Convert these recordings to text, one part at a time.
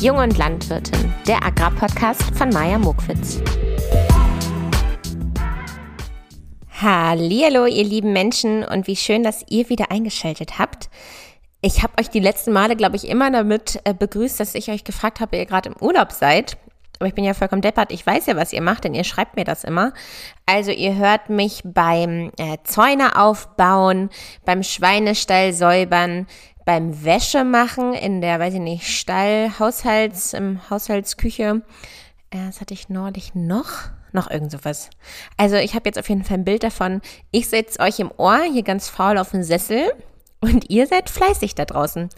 Jung und Landwirtin, der Agrarpodcast von Maja Mokwitz. Hallihallo, ihr lieben Menschen, und wie schön, dass ihr wieder eingeschaltet habt. Ich habe euch die letzten Male, glaube ich, immer damit begrüßt, dass ich euch gefragt habe, ob ihr gerade im Urlaub seid. Aber ich bin ja vollkommen deppert. Ich weiß ja, was ihr macht, denn ihr schreibt mir das immer. Also ihr hört mich beim Zäune aufbauen, beim Schweinestall säubern, beim Wäsche machen in der, weiß ich nicht, Haushaltsküche. Das hatte ich neulich noch irgend sowas. Also ich habe jetzt auf jeden Fall ein Bild davon. Ich sitze euch im Ohr, hier ganz faul auf dem Sessel, und ihr seid fleißig da draußen.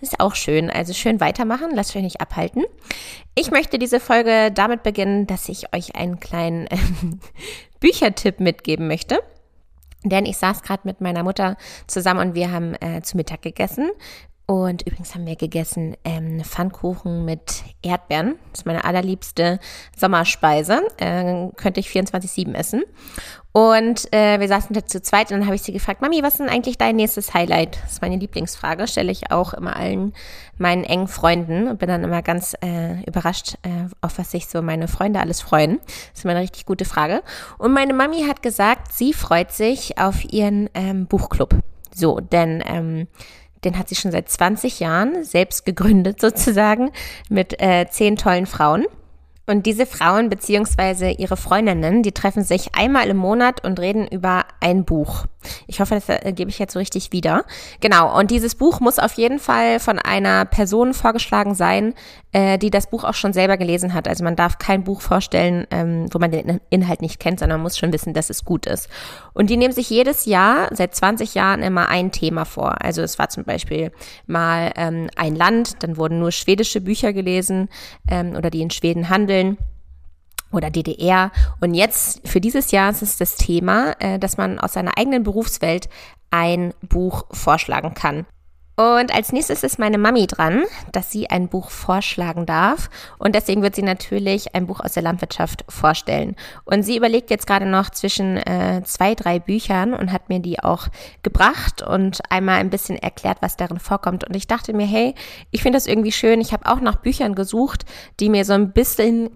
Ist auch schön, also schön weitermachen, lasst euch nicht abhalten. Ich möchte diese Folge damit beginnen, dass ich euch einen kleinen Büchertipp mitgeben möchte. Denn ich saß gerade mit meiner Mutter zusammen und wir haben zu Mittag gegessen. Und übrigens haben wir gegessen Pfannkuchen mit Erdbeeren. Das ist meine allerliebste Sommerspeise. Könnte ich 24/7 essen. Und wir saßen da zu zweit und dann habe ich sie gefragt, Mami, was ist denn eigentlich dein nächstes Highlight? Das ist meine Lieblingsfrage, stelle ich auch immer allen meinen engen Freunden und bin dann immer ganz überrascht, auf was sich so meine Freunde alles freuen. Das ist immer eine richtig gute Frage. Und meine Mami hat gesagt, sie freut sich auf ihren Buchclub. So, denn den hat sie schon seit 20 Jahren selbst gegründet sozusagen mit 10 tollen Frauen. Und diese Frauen bzw. ihre Freundinnen, die treffen sich einmal im Monat und reden über ein Buch. Ich hoffe, das gebe ich jetzt so richtig wieder. Genau, und dieses Buch muss auf jeden Fall von einer Person vorgeschlagen sein, die das Buch auch schon selber gelesen hat. Also man darf kein Buch vorstellen, wo man den Inhalt nicht kennt, sondern man muss schon wissen, dass es gut ist. Und die nehmen sich jedes Jahr, seit 20 Jahren, immer ein Thema vor. Also es war zum Beispiel mal ein Land, dann wurden nur schwedische Bücher gelesen oder die in Schweden handeln. Oder DDR. Und jetzt, für dieses Jahr, ist es das Thema, dass man aus seiner eigenen Berufswelt ein Buch vorschlagen kann. Und als nächstes ist meine Mami dran, dass sie ein Buch vorschlagen darf. Und deswegen wird sie natürlich ein Buch aus der Landwirtschaft vorstellen. Und sie überlegt jetzt gerade noch zwischen 2, 3 Büchern und hat mir die auch gebracht und einmal ein bisschen erklärt, was darin vorkommt. Und ich dachte mir, hey, ich finde das irgendwie schön. Ich habe auch nach Büchern gesucht, die mir so ein bisschen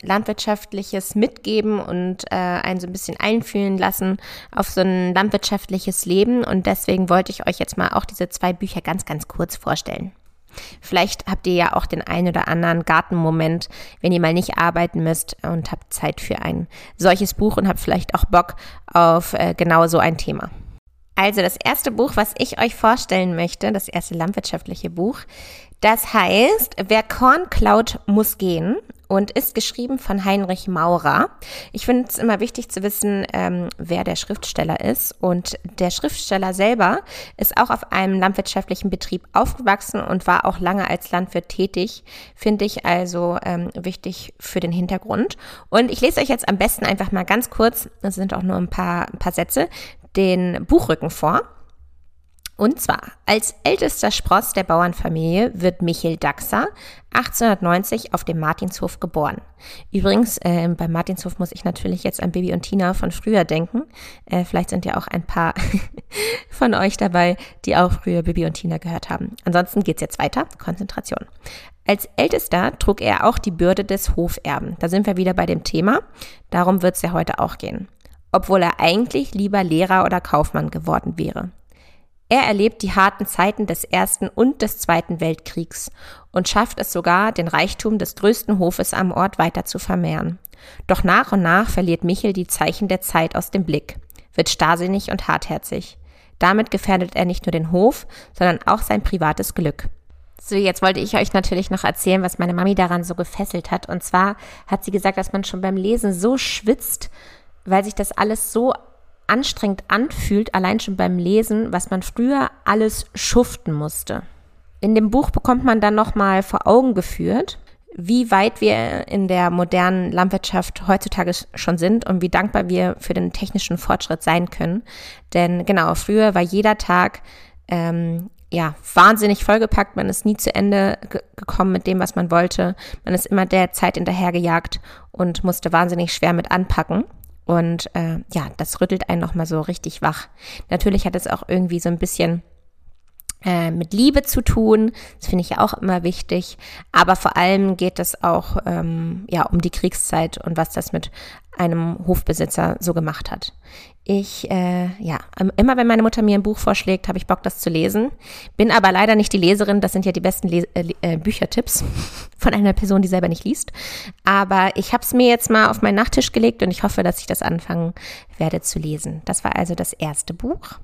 Landwirtschaftliches mitgeben und einen so ein bisschen einfühlen lassen auf so ein landwirtschaftliches Leben. Und deswegen wollte ich euch jetzt mal auch diese 2 Bücher ganz, ganz kurz vorstellen. Vielleicht habt ihr ja auch den einen oder anderen Gartenmoment, wenn ihr mal nicht arbeiten müsst und habt Zeit für ein solches Buch und habt vielleicht auch Bock auf genau so ein Thema. Also das erste Buch, was ich euch vorstellen möchte, das erste landwirtschaftliche Buch, das heißt, wer Korn klaut, muss gehen. Und ist geschrieben von Heinrich Maurer. Ich finde es immer wichtig zu wissen, wer der Schriftsteller ist. Und der Schriftsteller selber ist auch auf einem landwirtschaftlichen Betrieb aufgewachsen und war auch lange als Landwirt tätig. Finde ich also wichtig für den Hintergrund. Und ich lese euch jetzt am besten einfach mal ganz kurz, das sind auch nur ein paar Sätze, den Buchrücken vor. Und zwar, als ältester Spross der Bauernfamilie wird Michael Daxer 1890 auf dem Martinshof geboren. Übrigens, beim Martinshof muss ich natürlich jetzt an Bibi und Tina von früher denken. Vielleicht sind ja auch ein paar von euch dabei, die auch früher Bibi und Tina gehört haben. Ansonsten geht's jetzt weiter. Konzentration. Als Ältester trug er auch die Bürde des Hoferben. Da sind wir wieder bei dem Thema. Darum wird's ja heute auch gehen. Obwohl er eigentlich lieber Lehrer oder Kaufmann geworden wäre. Er erlebt die harten Zeiten des Ersten und des Zweiten Weltkriegs und schafft es sogar, den Reichtum des größten Hofes am Ort weiter zu vermehren. Doch nach und nach verliert Michel die Zeichen der Zeit aus dem Blick, wird starrsinnig und hartherzig. Damit gefährdet er nicht nur den Hof, sondern auch sein privates Glück. So, jetzt wollte ich euch natürlich noch erzählen, was meine Mami daran so gefesselt hat. Und zwar hat sie gesagt, dass man schon beim Lesen so schwitzt, weil sich das alles so anstrengend anfühlt, allein schon beim Lesen, was man früher alles schuften musste. In dem Buch bekommt man dann nochmal vor Augen geführt, wie weit wir in der modernen Landwirtschaft heutzutage schon sind und wie dankbar wir für den technischen Fortschritt sein können. Denn genau, früher war jeder Tag wahnsinnig vollgepackt, man ist nie zu Ende gekommen mit dem, was man wollte. Man ist immer der Zeit hinterhergejagt und musste wahnsinnig schwer mit anpacken. Und das rüttelt einen nochmal so richtig wach. Natürlich hat es auch irgendwie so ein bisschen mit Liebe zu tun. Das finde ich ja auch immer wichtig. Aber vor allem geht es auch um die Kriegszeit und was das mit einem Hofbesitzer so gemacht hat. Immer wenn meine Mutter mir ein Buch vorschlägt, habe ich Bock, das zu lesen. Bin aber leider nicht die Leserin. Das sind ja die besten Büchertipps von einer Person, die selber nicht liest. Aber ich habe es mir jetzt mal auf meinen Nachttisch gelegt und ich hoffe, dass ich das anfangen werde zu lesen. Das war also das erste Buch.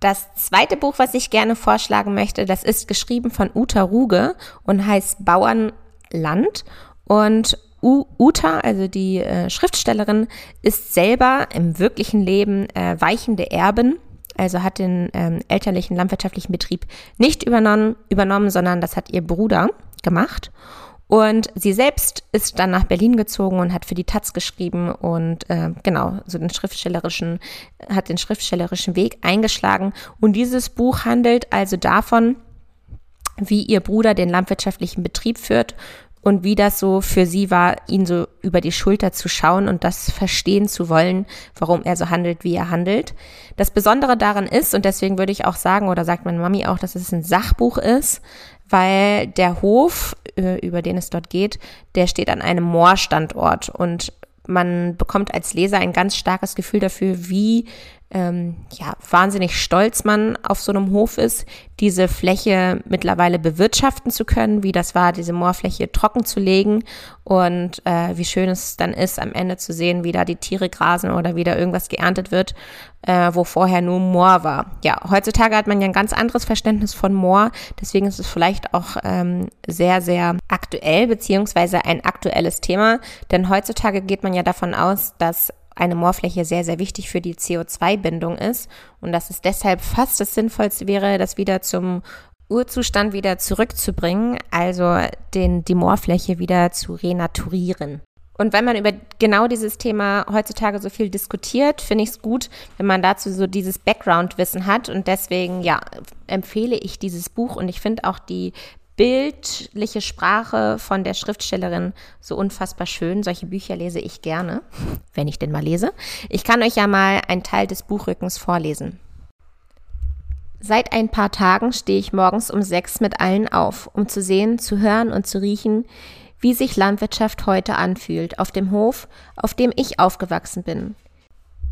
Das zweite Buch, was ich gerne vorschlagen möchte, das ist geschrieben von Uta Ruge und heißt Bauernland. Und Uta, also die Schriftstellerin, ist selber im wirklichen Leben weichende Erbin, also hat den elterlichen landwirtschaftlichen Betrieb nicht übernommen, sondern das hat ihr Bruder gemacht. Und sie selbst ist dann nach Berlin gezogen und hat für die Taz geschrieben und den schriftstellerischen Weg eingeschlagen. Und dieses Buch handelt also davon, wie ihr Bruder den landwirtschaftlichen Betrieb führt und wie das so für sie war, ihn so über die Schulter zu schauen und das verstehen zu wollen, warum er so handelt, wie er handelt. Das Besondere daran ist, und deswegen würde ich auch sagen, oder sagt meine Mami auch, dass es ein Sachbuch ist, weil der Hof, über den es dort geht, der steht an einem Moorstandort und man bekommt als Leser ein ganz starkes Gefühl dafür, wie wahnsinnig stolz man auf so einem Hof ist, diese Fläche mittlerweile bewirtschaften zu können, wie das war, diese Moorfläche trocken zu legen und wie schön es dann ist, am Ende zu sehen, wie da die Tiere grasen oder wie da irgendwas geerntet wird, wo vorher nur Moor war. Ja, heutzutage hat man ja ein ganz anderes Verständnis von Moor, deswegen ist es vielleicht auch sehr, sehr aktuell, beziehungsweise ein aktuelles Thema, denn heutzutage geht man ja davon aus, dass eine Moorfläche sehr, sehr wichtig für die CO2-Bindung ist und dass es deshalb fast das Sinnvollste wäre, das wieder zum Urzustand wieder zurückzubringen, also die Moorfläche wieder zu renaturieren. Und wenn man über genau dieses Thema heutzutage so viel diskutiert, finde ich es gut, wenn man dazu so dieses Background-Wissen hat und deswegen empfehle ich dieses Buch und ich finde auch die bildliche Sprache von der Schriftstellerin so unfassbar schön. Solche Bücher lese ich gerne, wenn ich denn mal lese. Ich kann euch ja mal einen Teil des Buchrückens vorlesen. Seit ein paar Tagen stehe ich morgens um 6 mit allen auf, um zu sehen, zu hören und zu riechen, wie sich Landwirtschaft heute anfühlt, auf dem Hof, auf dem ich aufgewachsen bin.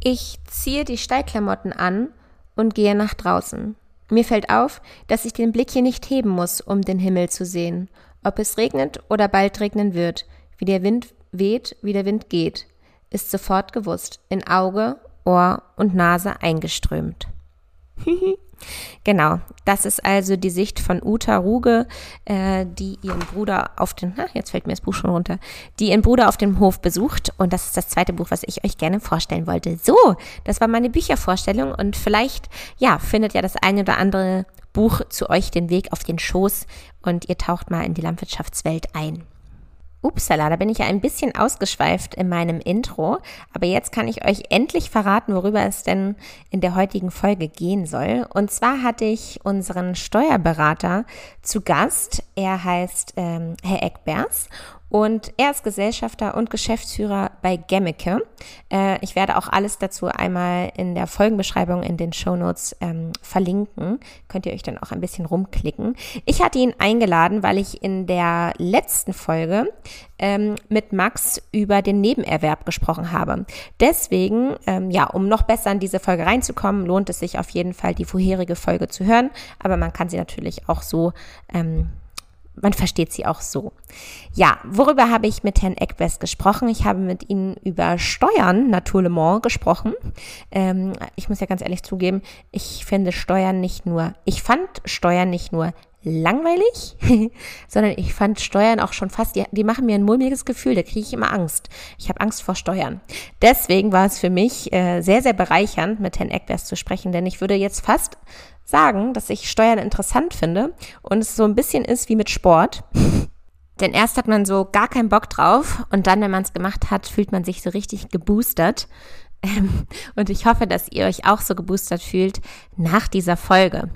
Ich ziehe die Stallklamotten an und gehe nach draußen. Mir fällt auf, dass ich den Blick hier nicht heben muss, um den Himmel zu sehen, ob es regnet oder bald regnen wird, wie der Wind weht, wie der Wind geht, ist sofort gewusst, in Auge, Ohr und Nase eingeströmt. Genau, das ist also die Sicht von Uta Ruge, die ihren Bruder auf den, jetzt fällt mir das Buch schon runter, die ihren Bruder auf dem Hof besucht und das ist das zweite Buch, was ich euch gerne vorstellen wollte. So, das war meine Büchervorstellung und vielleicht, findet ja das eine oder andere Buch zu euch den Weg auf den Schoß und ihr taucht mal in die Landwirtschaftswelt ein. Upsala, da bin ich ja ein bisschen ausgeschweift in meinem Intro, aber jetzt kann ich euch endlich verraten, worüber es denn in der heutigen Folge gehen soll. Und zwar hatte ich unseren Steuerberater zu Gast, er heißt Herr Egbers und er ist Gesellschafter und Geschäftsführer bei Gemmeke. Ich werde auch alles dazu einmal in der Folgenbeschreibung in den Shownotes verlinken. Könnt ihr euch dann auch ein bisschen rumklicken. Ich hatte ihn eingeladen, weil ich in der letzten Folge mit Max über den Nebenerwerb gesprochen habe. Deswegen, um noch besser in diese Folge reinzukommen, lohnt es sich auf jeden Fall, die vorherige Folge zu hören. Aber man kann sie natürlich auch so man versteht sie auch so. Ja, worüber habe ich mit Herrn Egbers gesprochen? Ich habe mit Ihnen über Steuern, naturellement, gesprochen. Ich muss ja ganz ehrlich zugeben, ich fand Steuern nicht nur langweilig, sondern ich fand Steuern auch schon fast, die machen mir ein mulmiges Gefühl, da kriege ich immer Angst. Ich habe Angst vor Steuern. Deswegen war es für mich sehr, sehr bereichernd, mit Herrn Egbers zu sprechen, denn ich würde jetzt fast sagen, dass ich Steuern interessant finde und es so ein bisschen ist wie mit Sport. Denn erst hat man so gar keinen Bock drauf und dann, wenn man es gemacht hat, fühlt man sich so richtig geboostert. Und ich hoffe, dass ihr euch auch so geboostert fühlt nach dieser Folge.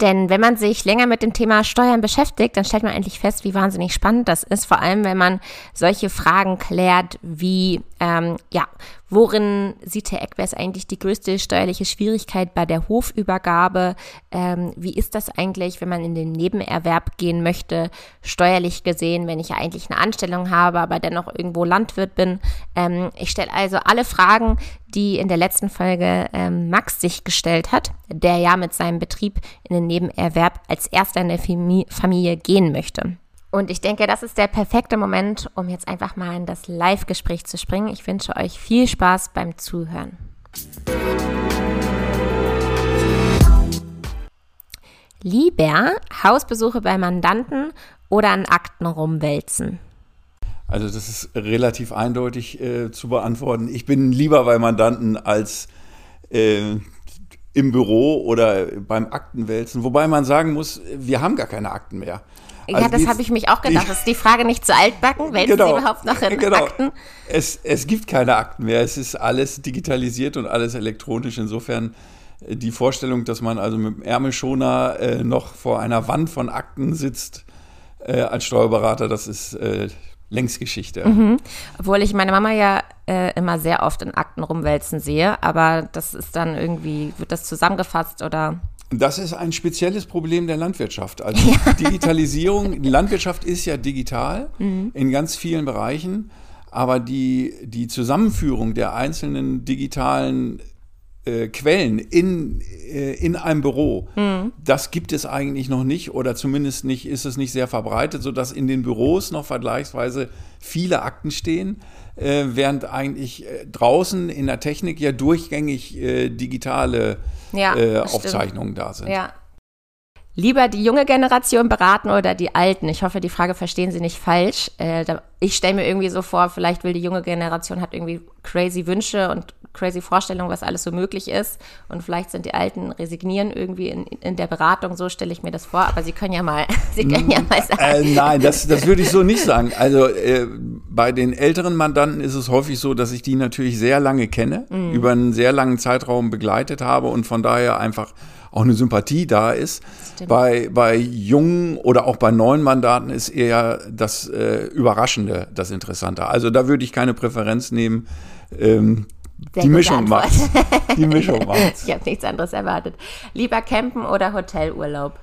Denn wenn man sich länger mit dem Thema Steuern beschäftigt, dann stellt man endlich fest, wie wahnsinnig spannend das ist. Vor allem, wenn man solche Fragen klärt, wie Worin sieht Herr Egbers eigentlich die größte steuerliche Schwierigkeit bei der Hofübergabe? Wie ist das eigentlich, wenn man in den Nebenerwerb gehen möchte, steuerlich gesehen, wenn ich ja eigentlich eine Anstellung habe, aber dennoch irgendwo Landwirt bin? Ich stelle also alle Fragen, die in der letzten Folge Max sich gestellt hat, der ja mit seinem Betrieb in den Nebenerwerb als erster in der Familie gehen möchte. Und ich denke, das ist der perfekte Moment, um jetzt einfach mal in das Live-Gespräch zu springen. Ich wünsche euch viel Spaß beim Zuhören. Lieber Hausbesuche bei Mandanten oder an Akten rumwälzen? Also das ist relativ eindeutig zu beantworten. Ich bin lieber bei Mandanten als im Büro oder beim Aktenwälzen. Wobei man sagen muss, wir haben gar keine Akten mehr. Ja, also das habe ich mich auch gedacht. Ist die Frage nicht zu altbacken? Wälzen Sie überhaupt noch in Akten? Es gibt keine Akten mehr. Es ist alles digitalisiert und alles elektronisch. Insofern die Vorstellung, dass man also mit dem Ärmelschoner noch vor einer Wand von Akten sitzt als Steuerberater, das ist längst Geschichte. Mhm. Obwohl ich meine Mama ja immer sehr oft in Akten rumwälzen sehe. Aber das ist dann irgendwie, wird das zusammengefasst oder... Das ist ein spezielles Problem der Landwirtschaft. Also Digitalisierung, Landwirtschaft ist ja digital in ganz vielen Bereichen, aber die Zusammenführung der einzelnen digitalen Quellen in einem Büro, das gibt es eigentlich noch nicht oder zumindest nicht, ist es nicht sehr verbreitet, sodass in den Büros noch vergleichsweise viele Akten stehen, während eigentlich draußen in der Technik ja durchgängig digitale Aufzeichnungen da sind. Ja. Lieber die junge Generation beraten oder die Alten? Ich hoffe, die Frage verstehen Sie nicht falsch. Ich stelle mir irgendwie so vor, vielleicht will die junge Generation, hat irgendwie crazy Wünsche und crazy Vorstellungen, was alles so möglich ist. Und vielleicht sind die Alten, resignieren irgendwie in der Beratung. So stelle ich mir das vor. Aber Sie können ja mal sagen. Nein, das würde ich so nicht sagen. Also bei den älteren Mandanten ist es häufig so, dass ich die natürlich sehr lange kenne, über einen sehr langen Zeitraum begleitet habe und von daher einfach auch eine Sympathie da ist. Bei jungen oder auch bei neuen Mandaten ist eher das Überraschende das Interessante. Also da würde ich keine Präferenz nehmen. Die Mischung macht's. Ich habe nichts anderes erwartet. Lieber campen oder Hotelurlaub?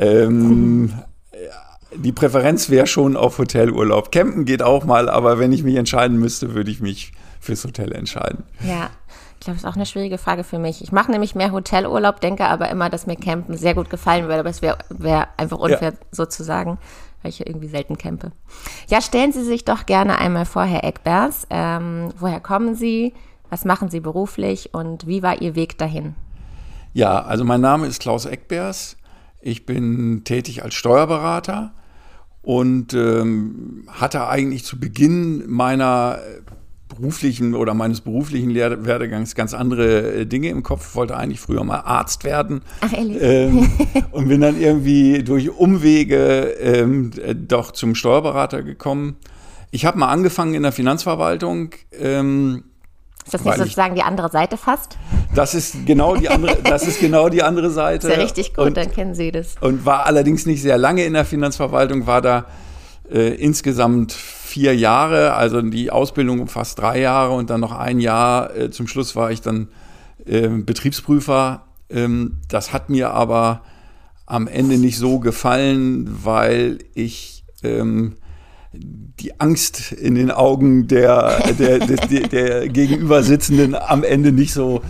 Die Präferenz wäre schon auf Hotelurlaub. Campen geht auch mal, aber wenn ich mich entscheiden müsste, würde ich mich fürs Hotel entscheiden. Ja. Ich glaube, das ist auch eine schwierige Frage für mich. Ich mache nämlich mehr Hotelurlaub, denke aber immer, dass mir Campen sehr gut gefallen würde. Aber es wäre einfach unfair, so zu sagen, weil ich ja irgendwie selten campe. Ja, stellen Sie sich doch gerne einmal vor, Herr Egbers. Woher kommen Sie? Was machen Sie beruflich? Und wie war Ihr Weg dahin? Ja, also mein Name ist Klaus Egbers. Ich bin tätig als Steuerberater und hatte eigentlich zu Beginn meiner beruflichen oder meines beruflichen Werdegangs ganz andere Dinge im Kopf. Ich wollte eigentlich früher mal Arzt werden. Ach, ehrlich? Und bin dann irgendwie durch Umwege doch zum Steuerberater gekommen. Ich habe mal angefangen in der Finanzverwaltung. Ist das nicht sozusagen die andere Seite fast? Das ist genau die andere Seite. Ist ja richtig gut, dann kennen Sie das. Und war allerdings nicht sehr lange in der Finanzverwaltung, war da insgesamt 4 Jahre, also die Ausbildung umfasst 3 Jahre und dann noch ein Jahr. Zum Schluss war ich dann Betriebsprüfer. Das hat mir aber am Ende nicht so gefallen, weil ich die Angst in den Augen der Gegenübersitzenden am Ende nicht so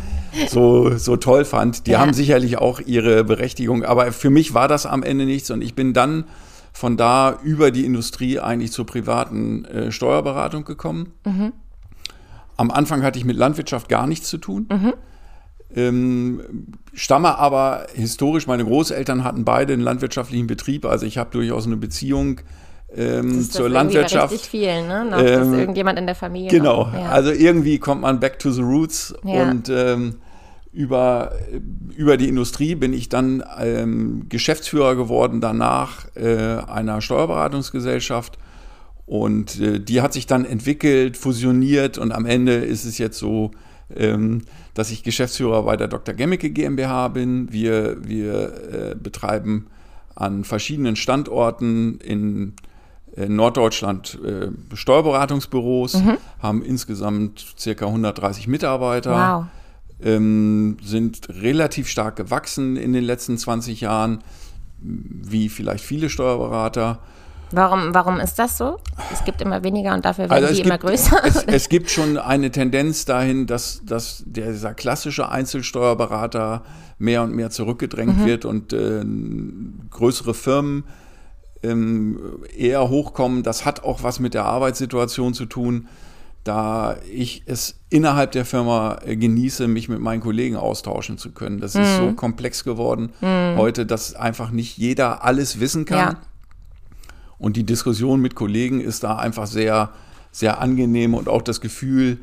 toll fand. Die haben sicherlich auch ihre Berechtigung, aber für mich war das am Ende nichts und ich bin dann von da über die Industrie eigentlich zur privaten Steuerberatung gekommen. Mhm. Am Anfang hatte ich mit Landwirtschaft gar nichts zu tun. Mhm. Stamme aber historisch, meine Großeltern hatten beide einen landwirtschaftlichen Betrieb. Also ich habe durchaus eine Beziehung zur Landwirtschaft. Das ist richtig viel, ne? Noch, dass irgendjemand in der Familie... Genau, noch, also irgendwie kommt man back to the roots und... Über die Industrie bin ich dann Geschäftsführer geworden, danach einer Steuerberatungsgesellschaft. Und die hat sich dann entwickelt, fusioniert und am Ende ist es jetzt so, dass ich Geschäftsführer bei der Dr. Gemmeke GmbH bin. Wir betreiben an verschiedenen Standorten in in Norddeutschland Steuerberatungsbüros, haben insgesamt ca. 130 Mitarbeiter, wow. Sind relativ stark gewachsen in den letzten 20 Jahren, wie vielleicht viele Steuerberater. Warum ist das so? Es gibt immer weniger und dafür werden die immer größer. Es gibt schon eine Tendenz dahin, dass dieser klassische Einzelsteuerberater mehr und mehr zurückgedrängt wird und größere Firmen eher hochkommen. Das hat auch was mit der Arbeitssituation zu tun, da ich es innerhalb der Firma genieße, mich mit meinen Kollegen austauschen zu können. Das ist so komplex geworden heute, dass einfach nicht jeder alles wissen kann. Ja. Und die Diskussion mit Kollegen ist da einfach sehr, sehr angenehm und auch das Gefühl,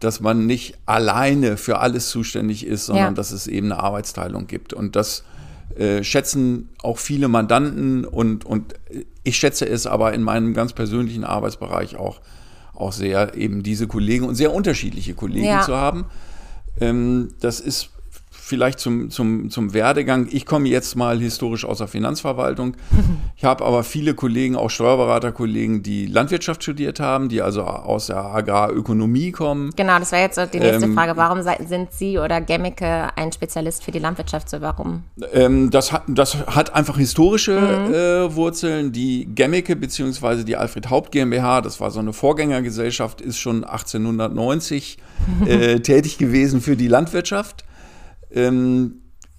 dass man nicht alleine für alles zuständig ist, sondern dass es eben eine Arbeitsteilung gibt. Und das schätzen auch viele Mandanten und ich schätze es aber in meinem ganz persönlichen Arbeitsbereich auch sehr, eben diese Kollegen und sehr unterschiedliche Kollegen zu haben. Das ist vielleicht zum Werdegang. Ich komme jetzt mal historisch aus der Finanzverwaltung. Ich habe aber viele Kollegen, auch Steuerberaterkollegen, die Landwirtschaft studiert haben, die also aus der Agrarökonomie kommen. Genau, das wäre jetzt so die nächste Frage. Warum sind Sie oder Gemmeke ein Spezialist für die Landwirtschaft? So, warum? Das hat einfach historische Wurzeln. Die Gemmeke bzw. die Alfred-Haupt GmbH, das war so eine Vorgängergesellschaft, ist schon 1890 tätig gewesen für die Landwirtschaft.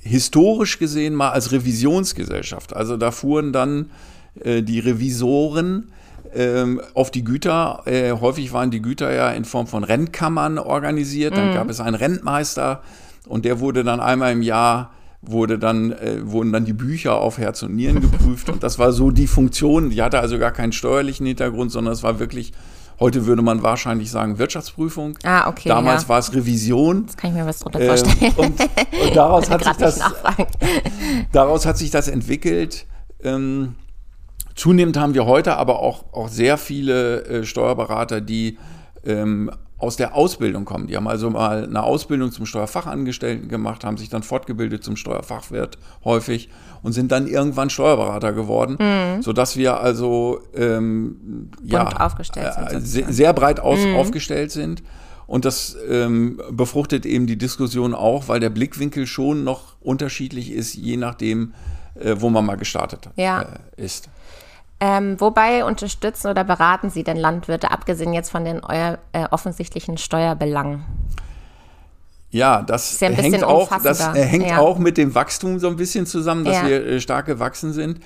Historisch gesehen mal als Revisionsgesellschaft. Also da fuhren dann die Revisoren auf die Güter. Häufig waren die Güter ja in Form von Rentkammern organisiert. Dann gab es einen Rentmeister und der wurde dann einmal im Jahr, wurden dann die Bücher auf Herz und Nieren geprüft. Und das war so die Funktion. Die hatte also gar keinen steuerlichen Hintergrund, sondern es war wirklich, heute würde man wahrscheinlich sagen Wirtschaftsprüfung. Ah, okay. Damals war es Revision. Das kann ich mir was drunter vorstellen. Und daraus hat sich das entwickelt. Zunehmend haben wir heute aber auch sehr viele Steuerberater, die aus der Ausbildung kommen. Die haben also mal eine Ausbildung zum Steuerfachangestellten gemacht, haben sich dann fortgebildet zum Steuerfachwirt häufig und sind dann irgendwann Steuerberater geworden, sodass wir also sehr breit aufgestellt sind. Und das befruchtet eben die Diskussion auch, weil der Blickwinkel schon noch unterschiedlich ist, je nachdem, wo man mal gestartet ist. Wobei unterstützen oder beraten Sie denn Landwirte, abgesehen jetzt von den offensichtlichen Steuerbelangen? Ja, das hängt auch mit dem Wachstum so ein bisschen zusammen, dass wir stark gewachsen sind.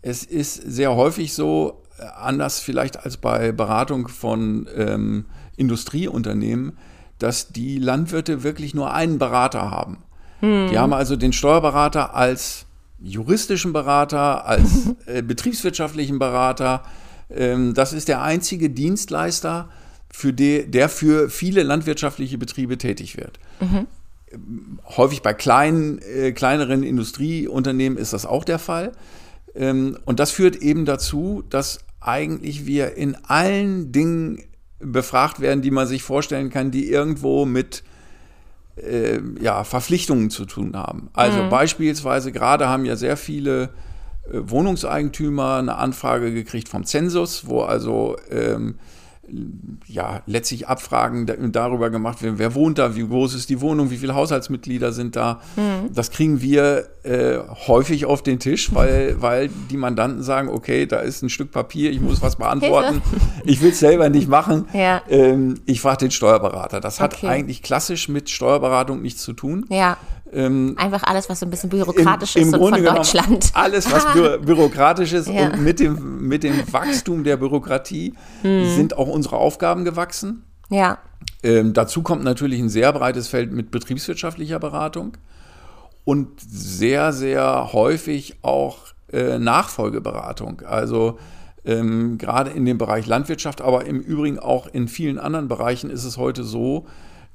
Es ist sehr häufig so, anders vielleicht als bei Beratung von Industrieunternehmen, dass die Landwirte wirklich nur einen Berater haben. Die haben also den Steuerberater als juristischen Berater, als betriebswirtschaftlichen Berater. Das ist der einzige Dienstleister, der für viele landwirtschaftliche Betriebe tätig wird. Häufig bei kleineren Industrieunternehmen ist das auch der Fall. Und das führt eben dazu, dass eigentlich wir in allen Dingen befragt werden, die man sich vorstellen kann, die irgendwo mit Verpflichtungen zu tun haben. Also beispielsweise gerade haben ja sehr viele Wohnungseigentümer eine Anfrage gekriegt vom Zensus, wo also letztlich Abfragen darüber gemacht werden, wer wohnt da, wie groß ist die Wohnung, wie viele Haushaltsmitglieder sind da. Das kriegen wir häufig auf den Tisch, weil die Mandanten sagen, okay, da ist ein Stück Papier, ich muss was beantworten, ich will es selber nicht machen, ich frage den Steuerberater. Das hat eigentlich klassisch mit Steuerberatung nichts zu tun. Ja. Einfach alles, was so ein bisschen bürokratisch ist und von Deutschland. Alles, was bürokratisch ist und mit dem Wachstum der Bürokratie sind auch unsere Aufgaben gewachsen. Ja. Dazu kommt natürlich ein sehr breites Feld mit betriebswirtschaftlicher Beratung und sehr, sehr häufig auch Nachfolgeberatung. Also gerade in dem Bereich Landwirtschaft, aber im Übrigen auch in vielen anderen Bereichen ist es heute so,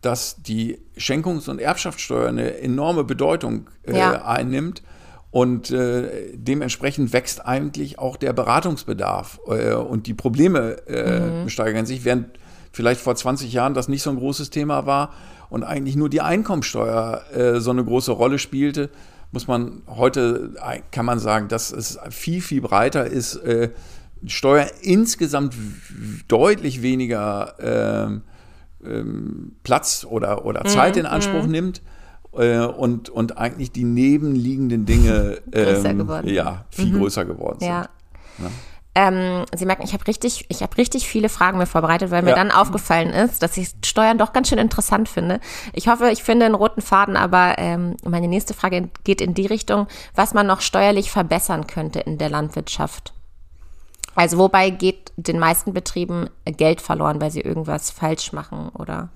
dass die Schenkungs- und Erbschaftssteuer eine enorme Bedeutung einnimmt und dementsprechend wächst eigentlich auch der Beratungsbedarf und die Probleme steigern sich, während vielleicht vor 20 Jahren das nicht so ein großes Thema war und eigentlich nur die Einkommensteuer so eine große Rolle spielte, kann man sagen, dass es viel, viel breiter ist, Steuern insgesamt deutlich weniger Platz oder Zeit in Anspruch nimmt und eigentlich die nebenliegenden Dinge größer geworden sind. Ja. Ja. Sie merken, ich habe richtig viele Fragen mir vorbereitet, weil mir dann aufgefallen ist, dass ich Steuern doch ganz schön interessant finde. Ich hoffe, ich finde einen roten Faden, aber meine nächste Frage geht in die Richtung, was man noch steuerlich verbessern könnte in der Landwirtschaft. Also wobei geht den meisten Betrieben Geld verloren, weil sie irgendwas falsch machen oder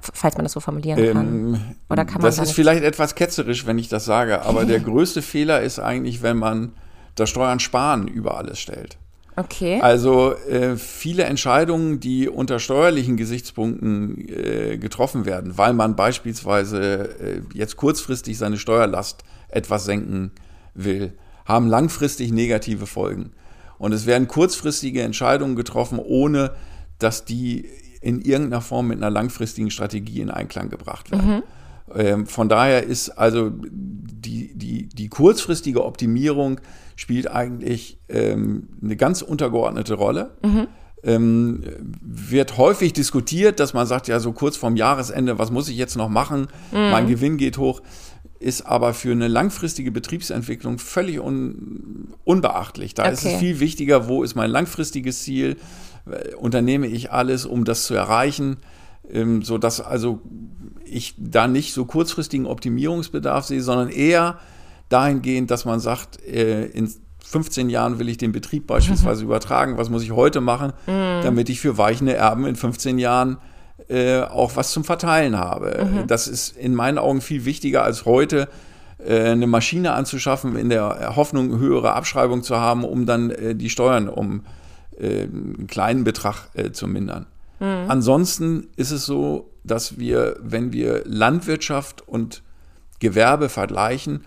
falls man das so formulieren kann? Oder kann man das ist vielleicht etwas ketzerisch, wenn ich das sage, aber der größte Fehler ist eigentlich, wenn man das Steuern sparen über alles stellt. Okay. Also viele Entscheidungen, die unter steuerlichen Gesichtspunkten getroffen werden, weil man beispielsweise jetzt kurzfristig seine Steuerlast etwas senken will, haben langfristig negative Folgen. Und es werden kurzfristige Entscheidungen getroffen, ohne dass die in irgendeiner Form mit einer langfristigen Strategie in Einklang gebracht werden. Mhm. Von daher ist also die kurzfristige Optimierung spielt eigentlich eine ganz untergeordnete Rolle. Mhm. Wird häufig diskutiert, dass man sagt, ja, so kurz vorm Jahresende, was muss ich jetzt noch machen? Mhm. Mein Gewinn geht hoch. Ist aber für eine langfristige Betriebsentwicklung völlig unbeachtlich. Da ist es viel wichtiger, wo ist mein langfristiges Ziel? Unternehme ich alles, um das zu erreichen? Sodass also ich da nicht so kurzfristigen Optimierungsbedarf sehe, sondern eher dahingehend, dass man sagt, in 15 Jahren will ich den Betrieb beispielsweise übertragen, was muss ich heute machen, damit ich für weichende Erben in 15 Jahren auch was zum Verteilen habe. Mhm. Das ist in meinen Augen viel wichtiger als heute, eine Maschine anzuschaffen, in der Hoffnung, höhere Abschreibung zu haben, um dann die Steuern um einen kleinen Betrag zu mindern. Mhm. Ansonsten ist es so, dass wir, wenn wir Landwirtschaft und Gewerbe vergleichen,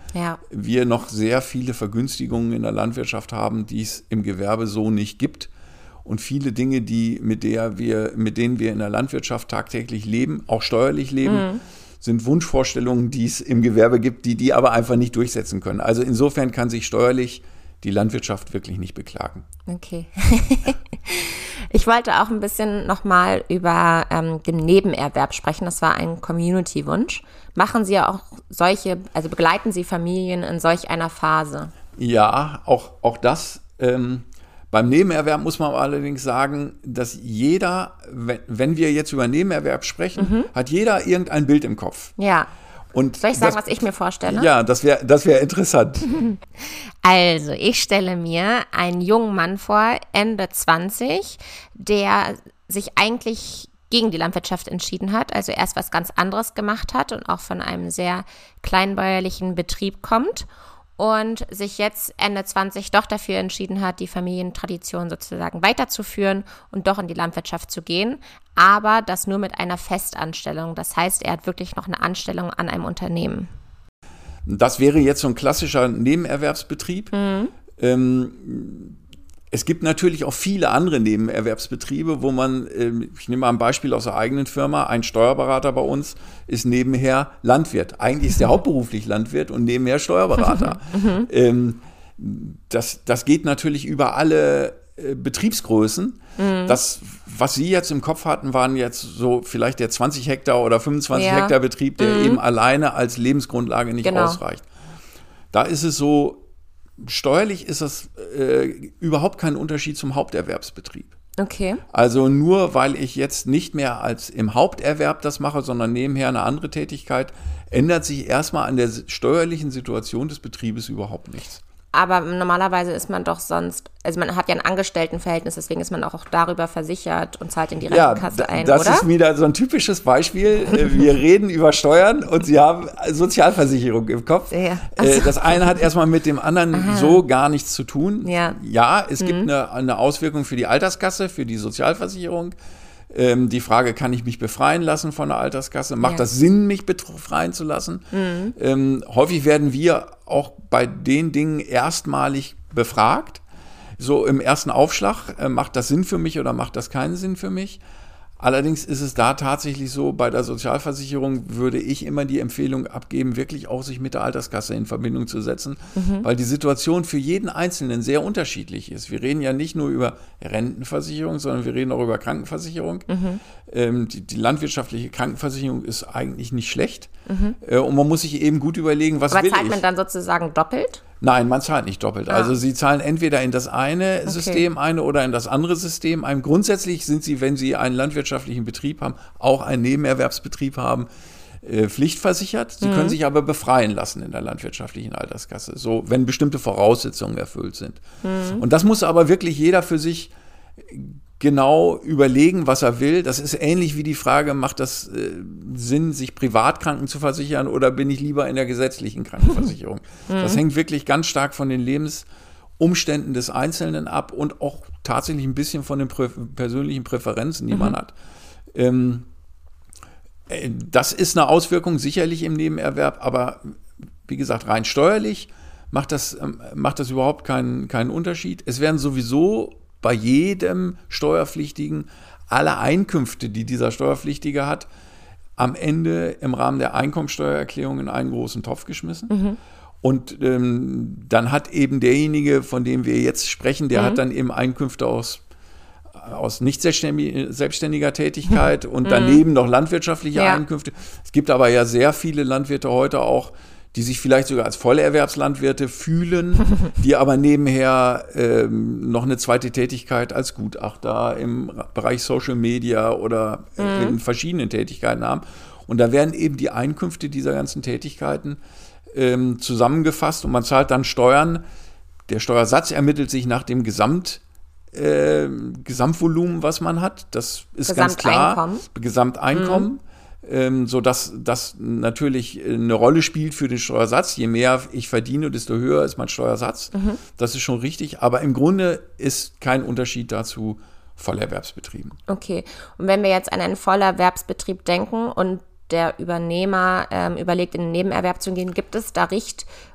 wir noch sehr viele Vergünstigungen in der Landwirtschaft haben, die es im Gewerbe so nicht gibt. Und viele Dinge, mit denen wir in der Landwirtschaft tagtäglich leben, auch steuerlich leben, sind Wunschvorstellungen, die es im Gewerbe gibt, die aber einfach nicht durchsetzen können. Also insofern kann sich steuerlich die Landwirtschaft wirklich nicht beklagen. Okay. Ich wollte auch ein bisschen nochmal über den Nebenerwerb sprechen. Das war ein Community-Wunsch. Machen Sie ja auch begleiten Sie Familien in solch einer Phase? Ja, auch das. Beim Nebenerwerb muss man allerdings sagen, dass jeder, wenn wir jetzt über Nebenerwerb sprechen, hat jeder irgendein Bild im Kopf. Ja. Und soll ich sagen, was ich mir vorstelle? Ja, das wäre interessant. Also, ich stelle mir einen jungen Mann vor, Ende 20, der sich eigentlich gegen die Landwirtschaft entschieden hat, also erst was ganz anderes gemacht hat und auch von einem sehr kleinbäuerlichen Betrieb kommt und sich jetzt Ende 20 doch dafür entschieden hat, die Familientradition sozusagen weiterzuführen und doch in die Landwirtschaft zu gehen, aber das nur mit einer Festanstellung. Das heißt, er hat wirklich noch eine Anstellung an einem Unternehmen. Das wäre jetzt so ein klassischer Nebenerwerbsbetrieb. Mhm. Es gibt natürlich auch viele andere Nebenerwerbsbetriebe, wo man, ich nehme mal ein Beispiel aus der eigenen Firma, ein Steuerberater bei uns ist nebenher Landwirt. Eigentlich ist er hauptberuflich Landwirt und nebenher Steuerberater. Das geht natürlich über alle Betriebsgrößen. Das, was Sie jetzt im Kopf hatten, waren jetzt so vielleicht der 20 Hektar oder 25 Hektar Betrieb, der eben alleine als Lebensgrundlage nicht ausreicht. Da ist es so, steuerlich ist das überhaupt kein Unterschied zum Haupterwerbsbetrieb. Okay. Also nur, weil ich jetzt nicht mehr als im Haupterwerb das mache, sondern nebenher eine andere Tätigkeit, ändert sich erstmal an der steuerlichen Situation des Betriebes überhaupt nichts. Aber normalerweise ist man doch sonst, also man hat ja ein Angestelltenverhältnis, deswegen ist man auch darüber versichert und zahlt in die Rentenkasse ein, oder? Ja, das ist wieder so ein typisches Beispiel. Wir reden über Steuern und Sie haben Sozialversicherung im Kopf. Ja. Also. Das eine hat erstmal mit dem anderen so gar nichts zu tun. Ja, es gibt eine Auswirkung für die Alterskasse, für die Sozialversicherung. Die Frage, kann ich mich befreien lassen von der Alterskasse? Macht das Sinn, mich befreien zu lassen? Häufig werden wir auch bei den Dingen erstmalig befragt. So im ersten Aufschlag, macht das Sinn für mich oder macht das keinen Sinn für mich? Allerdings ist es da tatsächlich so, bei der Sozialversicherung würde ich immer die Empfehlung abgeben, wirklich auch sich mit der Alterskasse in Verbindung zu setzen, weil die Situation für jeden Einzelnen sehr unterschiedlich ist. Wir reden ja nicht nur über Rentenversicherung, sondern wir reden auch über Krankenversicherung. Die landwirtschaftliche Krankenversicherung ist eigentlich nicht schlecht. Und man muss sich eben gut überlegen, was will ich. Aber zahlt man dann sozusagen doppelt? Nein, man zahlt nicht doppelt. Also sie zahlen entweder in das eine System eine oder in das andere System ein. Grundsätzlich sind sie, wenn sie einen landwirtschaftlichen Betrieb haben, auch einen Nebenerwerbsbetrieb haben, pflichtversichert. Sie können sich aber befreien lassen in der landwirtschaftlichen Alterskasse, so wenn bestimmte Voraussetzungen erfüllt sind. Und das muss aber wirklich jeder für sich genau überlegen, was er will. Das ist ähnlich wie die Frage, macht das Sinn, sich privatkranken zu versichern oder bin ich lieber in der gesetzlichen Krankenversicherung? Das hängt wirklich ganz stark von den Lebensumständen des Einzelnen ab und auch tatsächlich ein bisschen von den persönlichen Präferenzen, die man hat. Das ist eine Auswirkung sicherlich im Nebenerwerb, aber wie gesagt, rein steuerlich macht das überhaupt keinen Unterschied. Es werden sowieso bei jedem Steuerpflichtigen alle Einkünfte, die dieser Steuerpflichtige hat, am Ende im Rahmen der Einkommensteuererklärung in einen großen Topf geschmissen. Und dann hat eben derjenige, von dem wir jetzt sprechen, der hat dann eben Einkünfte aus nicht selbstständiger Tätigkeit und daneben noch landwirtschaftliche Einkünfte. Es gibt aber ja sehr viele Landwirte heute auch, die sich vielleicht sogar als Vollerwerbslandwirte fühlen, die aber nebenher noch eine zweite Tätigkeit als Gutachter im Bereich Social Media oder in verschiedenen Tätigkeiten haben. Und da werden eben die Einkünfte dieser ganzen Tätigkeiten zusammengefasst und man zahlt dann Steuern. Der Steuersatz ermittelt sich nach dem Gesamtvolumen, was man hat. Das ist ganz klar. Gesamteinkommen. So dass das natürlich eine Rolle spielt für den Steuersatz. Je mehr ich verdiene, desto höher ist mein Steuersatz. Das ist schon richtig. Aber im Grunde ist kein Unterschied dazu Vollerwerbsbetrieben. Okay. Und wenn wir jetzt an einen Vollerwerbsbetrieb denken und der Übernehmer überlegt, in den Nebenerwerb zu gehen, gibt es da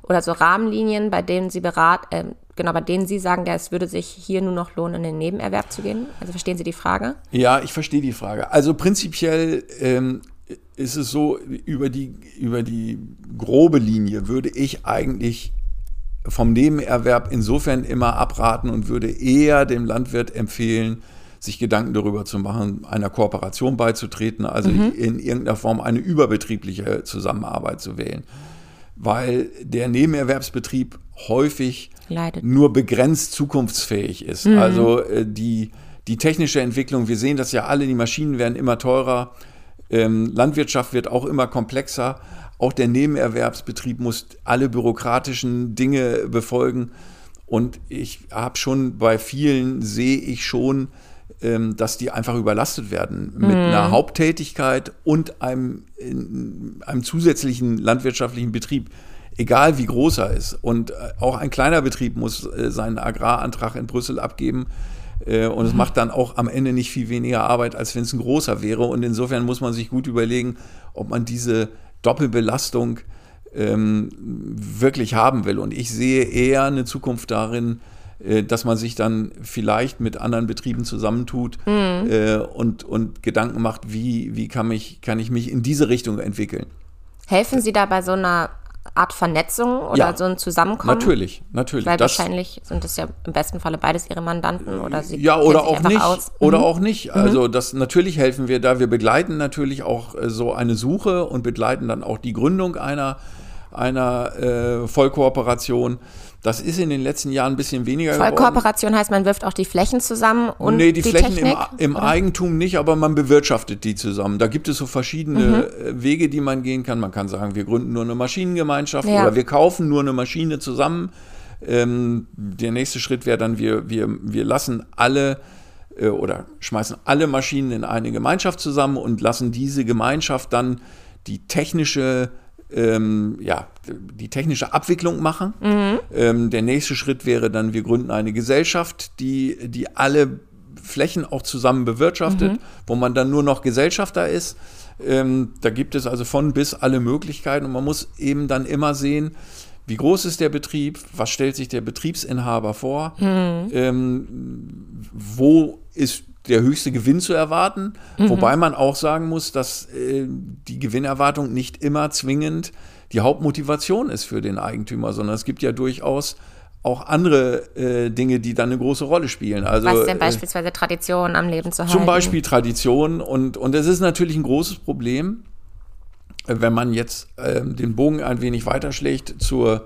oder so Rahmenlinien, bei denen Sie bei denen Sie sagen, es würde sich hier nur noch lohnen, in den Nebenerwerb zu gehen? Also verstehen Sie die Frage? Ja, ich verstehe die Frage. Also prinzipiell ist es so, über die grobe Linie würde ich eigentlich vom Nebenerwerb insofern immer abraten und würde eher dem Landwirt empfehlen, sich Gedanken darüber zu machen, einer Kooperation beizutreten, also in irgendeiner Form eine überbetriebliche Zusammenarbeit zu wählen. Weil der Nebenerwerbsbetrieb häufig nur begrenzt zukunftsfähig ist. Also die technische Entwicklung, wir sehen das ja alle, die Maschinen werden immer teurer, Landwirtschaft wird auch immer komplexer, auch der Nebenerwerbsbetrieb muss alle bürokratischen Dinge befolgen. Und bei vielen sehe ich schon, dass die einfach überlastet werden mit einer Haupttätigkeit und einem zusätzlichen landwirtschaftlichen Betrieb, egal wie groß er ist. Und auch ein kleiner Betrieb muss seinen Agrarantrag in Brüssel abgeben und es macht dann auch am Ende nicht viel weniger Arbeit, als wenn es ein großer wäre. Und insofern muss man sich gut überlegen, ob man diese Doppelbelastung wirklich haben will. Und ich sehe eher eine Zukunft darin, dass man sich dann vielleicht mit anderen Betrieben zusammentut und Gedanken macht, wie kann ich mich in diese Richtung entwickeln. Helfen Sie da bei so einer Art Vernetzung oder so ein Zusammenkommen? Natürlich. Weil wahrscheinlich sind das ja im besten Falle beides Ihre Mandanten oder Sie oder auch nicht. Also das natürlich helfen wir da. Wir begleiten natürlich auch so eine Suche und begleiten dann auch die Gründung einer Vollkooperation. Das ist in den letzten Jahren ein bisschen weniger geworden. Vollkooperation heißt, man wirft auch die Flächen zusammen und die Flächen Technik? Im Eigentum nicht, aber man bewirtschaftet die zusammen. Da gibt es so verschiedene Wege, die man gehen kann. Man kann sagen, wir gründen nur eine Maschinengemeinschaft oder wir kaufen nur eine Maschine zusammen. Der nächste Schritt wäre dann, wir lassen alle oder schmeißen alle Maschinen in eine Gemeinschaft zusammen und lassen diese Gemeinschaft dann die technische Abwicklung machen. Der nächste Schritt wäre dann, wir gründen eine Gesellschaft, die alle Flächen auch zusammen bewirtschaftet, wo man dann nur noch Gesellschafter ist. Da gibt es also von bis alle Möglichkeiten und man muss eben dann immer sehen, wie groß ist der Betrieb, was stellt sich der Betriebsinhaber vor, wo ist der höchste Gewinn zu erwarten. Mhm. Wobei man auch sagen muss, dass die Gewinnerwartung nicht immer zwingend die Hauptmotivation ist für den Eigentümer, sondern es gibt ja durchaus auch andere Dinge, die dann eine große Rolle spielen. Also, was denn beispielsweise Tradition am Leben zu halten? Zum Beispiel Tradition. Und es ist natürlich ein großes Problem, wenn man jetzt den Bogen ein wenig weiterschlägt zur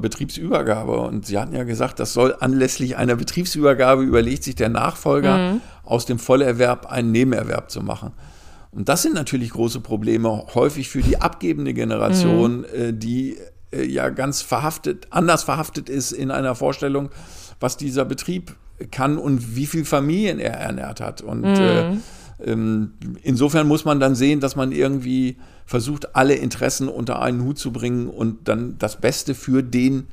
Betriebsübergabe. Und Sie hatten ja gesagt, das soll anlässlich einer Betriebsübergabe überlegt sich der Nachfolger, aus dem Vollerwerb einen Nebenerwerb zu machen. Und das sind natürlich große Probleme, häufig für die abgebende Generation, die ja ganz anders verhaftet ist in einer Vorstellung, was dieser Betrieb kann und wie viele Familien er ernährt hat. Und insofern muss man dann sehen, dass man irgendwie versucht, alle Interessen unter einen Hut zu bringen und dann das Beste für den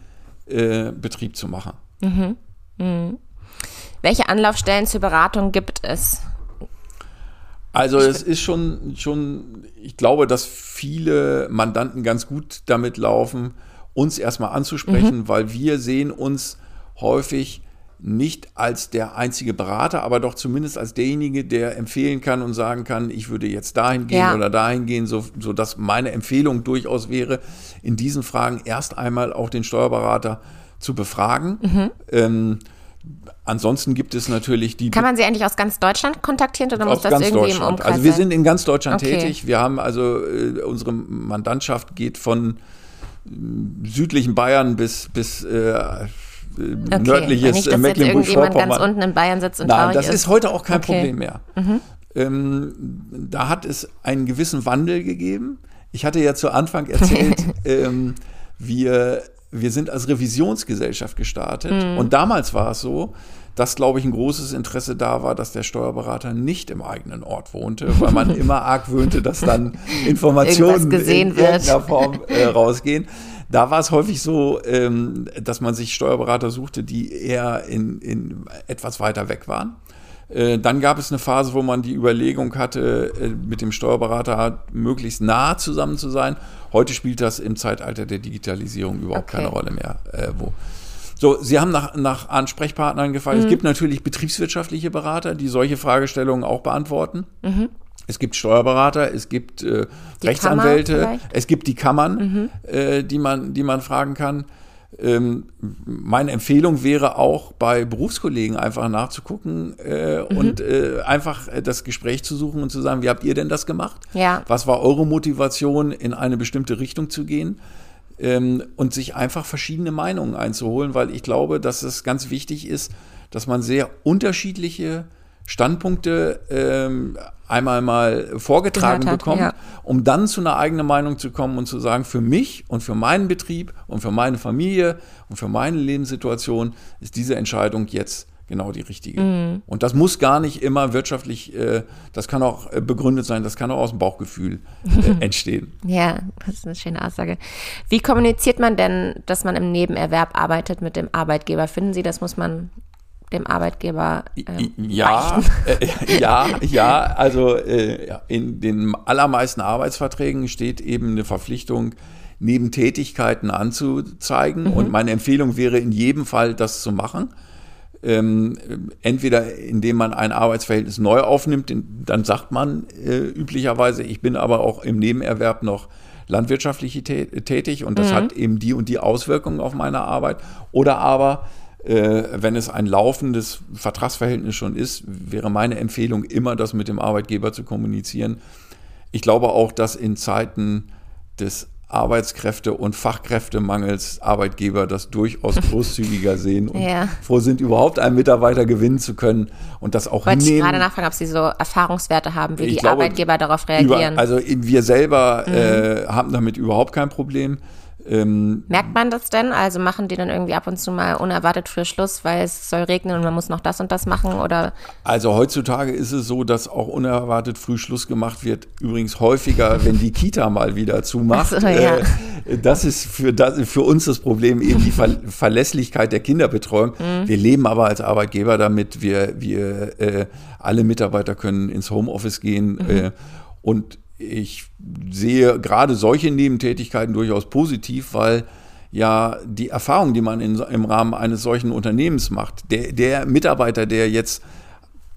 Betrieb zu machen. Mhm. Mhm. Welche Anlaufstellen zur Beratung gibt es? Also es ist schon, ich glaube, dass viele Mandanten ganz gut damit laufen, uns erstmal anzusprechen, weil wir sehen uns häufig nicht als der einzige Berater, aber doch zumindest als derjenige, der empfehlen kann und sagen kann, ich würde jetzt dahin gehen oder dahin gehen, sodass meine Empfehlung durchaus wäre, in diesen Fragen erst einmal auch den Steuerberater zu befragen. Ansonsten gibt es natürlich die... Kann man Sie eigentlich aus ganz Deutschland kontaktieren oder muss das irgendwie im Umkreis sein? Also wir sind in ganz Deutschland tätig. Wir haben also, unsere Mandantschaft geht von südlichen Bayern bis nördliches Mecklenburg-Vorpommern. Nicht, dass jetzt irgendjemand ganz unten in Bayern sitzt und traurig ist. Nein, das ist heute auch kein Problem mehr. Mhm. Da hat es einen gewissen Wandel gegeben. Ich hatte ja zu Anfang erzählt, wir sind als Revisionsgesellschaft gestartet und damals war es so, dass, glaube ich, ein großes Interesse da war, dass der Steuerberater nicht im eigenen Ort wohnte, weil man immer argwöhnte, dass dann Informationen in irgendeiner Form rausgehen. Da war es häufig so, dass man sich Steuerberater suchte, die eher in etwas weiter weg waren. Dann gab es eine Phase, wo man die Überlegung hatte, mit dem Steuerberater möglichst nah zusammen zu sein. Heute spielt das im Zeitalter der Digitalisierung überhaupt keine Rolle mehr. So, Sie haben nach Ansprechpartnern gefragt. Es gibt natürlich betriebswirtschaftliche Berater, die solche Fragestellungen auch beantworten. Mhm. Es gibt Steuerberater, es gibt Rechtsanwälte, es gibt die Kammern, die man fragen kann. Meine Empfehlung wäre auch, bei Berufskollegen einfach nachzugucken und einfach das Gespräch zu suchen und zu sagen, wie habt ihr denn das gemacht? Ja. Was war eure Motivation, in eine bestimmte Richtung zu gehen? Und sich einfach verschiedene Meinungen einzuholen, weil ich glaube, dass es ganz wichtig ist, dass man sehr unterschiedliche Standpunkte einmal mal vorgetragen bekommt, um dann zu einer eigenen Meinung zu kommen und zu sagen, für mich und für meinen Betrieb und für meine Familie und für meine Lebenssituation ist diese Entscheidung jetzt genau die richtige. Mhm. Und das muss gar nicht immer wirtschaftlich, das kann auch begründet sein, das kann auch aus dem Bauchgefühl entstehen. Ja, das ist eine schöne Aussage. Wie kommuniziert man denn, dass man im Nebenerwerb arbeitet mit dem Arbeitgeber? Finden Sie, das muss man dem Arbeitgeber in den allermeisten Arbeitsverträgen steht eben eine Verpflichtung, Nebentätigkeiten anzuzeigen. Mhm. Und meine Empfehlung wäre in jedem Fall, das zu machen. Entweder indem man ein Arbeitsverhältnis neu aufnimmt, dann sagt man üblicherweise, ich bin aber auch im Nebenerwerb noch landwirtschaftlich tätig und das hat eben die und die Auswirkungen auf meine Arbeit. Oder aber wenn es ein laufendes Vertragsverhältnis schon ist, wäre meine Empfehlung immer, das mit dem Arbeitgeber zu kommunizieren. Ich glaube auch, dass in Zeiten des Arbeitskräfte- und Fachkräftemangels Arbeitgeber das durchaus großzügiger sehen und froh sind, überhaupt einen Mitarbeiter gewinnen zu können und das auch hinnehmen. Wollte ich gerade nachfragen, ob Sie so Erfahrungswerte haben, wie die Arbeitgeber darauf reagieren. Also wir selber haben damit überhaupt kein Problem. Merkt man das denn? Also machen die dann irgendwie ab und zu mal unerwartet früh Schluss, weil es soll regnen und man muss noch das und das machen? Oder? Also heutzutage ist es so, dass auch unerwartet früh Schluss gemacht wird. Übrigens häufiger, wenn die Kita mal wieder zumacht. Ach so, ja. Das ist für uns das Problem, eben die Verlässlichkeit der Kinderbetreuung. Mhm. Wir leben aber als Arbeitgeber damit. Wir alle Mitarbeiter können ins Homeoffice gehen und ich sehe gerade solche Nebentätigkeiten durchaus positiv, weil ja die Erfahrung, die man im Rahmen eines solchen Unternehmens macht, der Mitarbeiter, der jetzt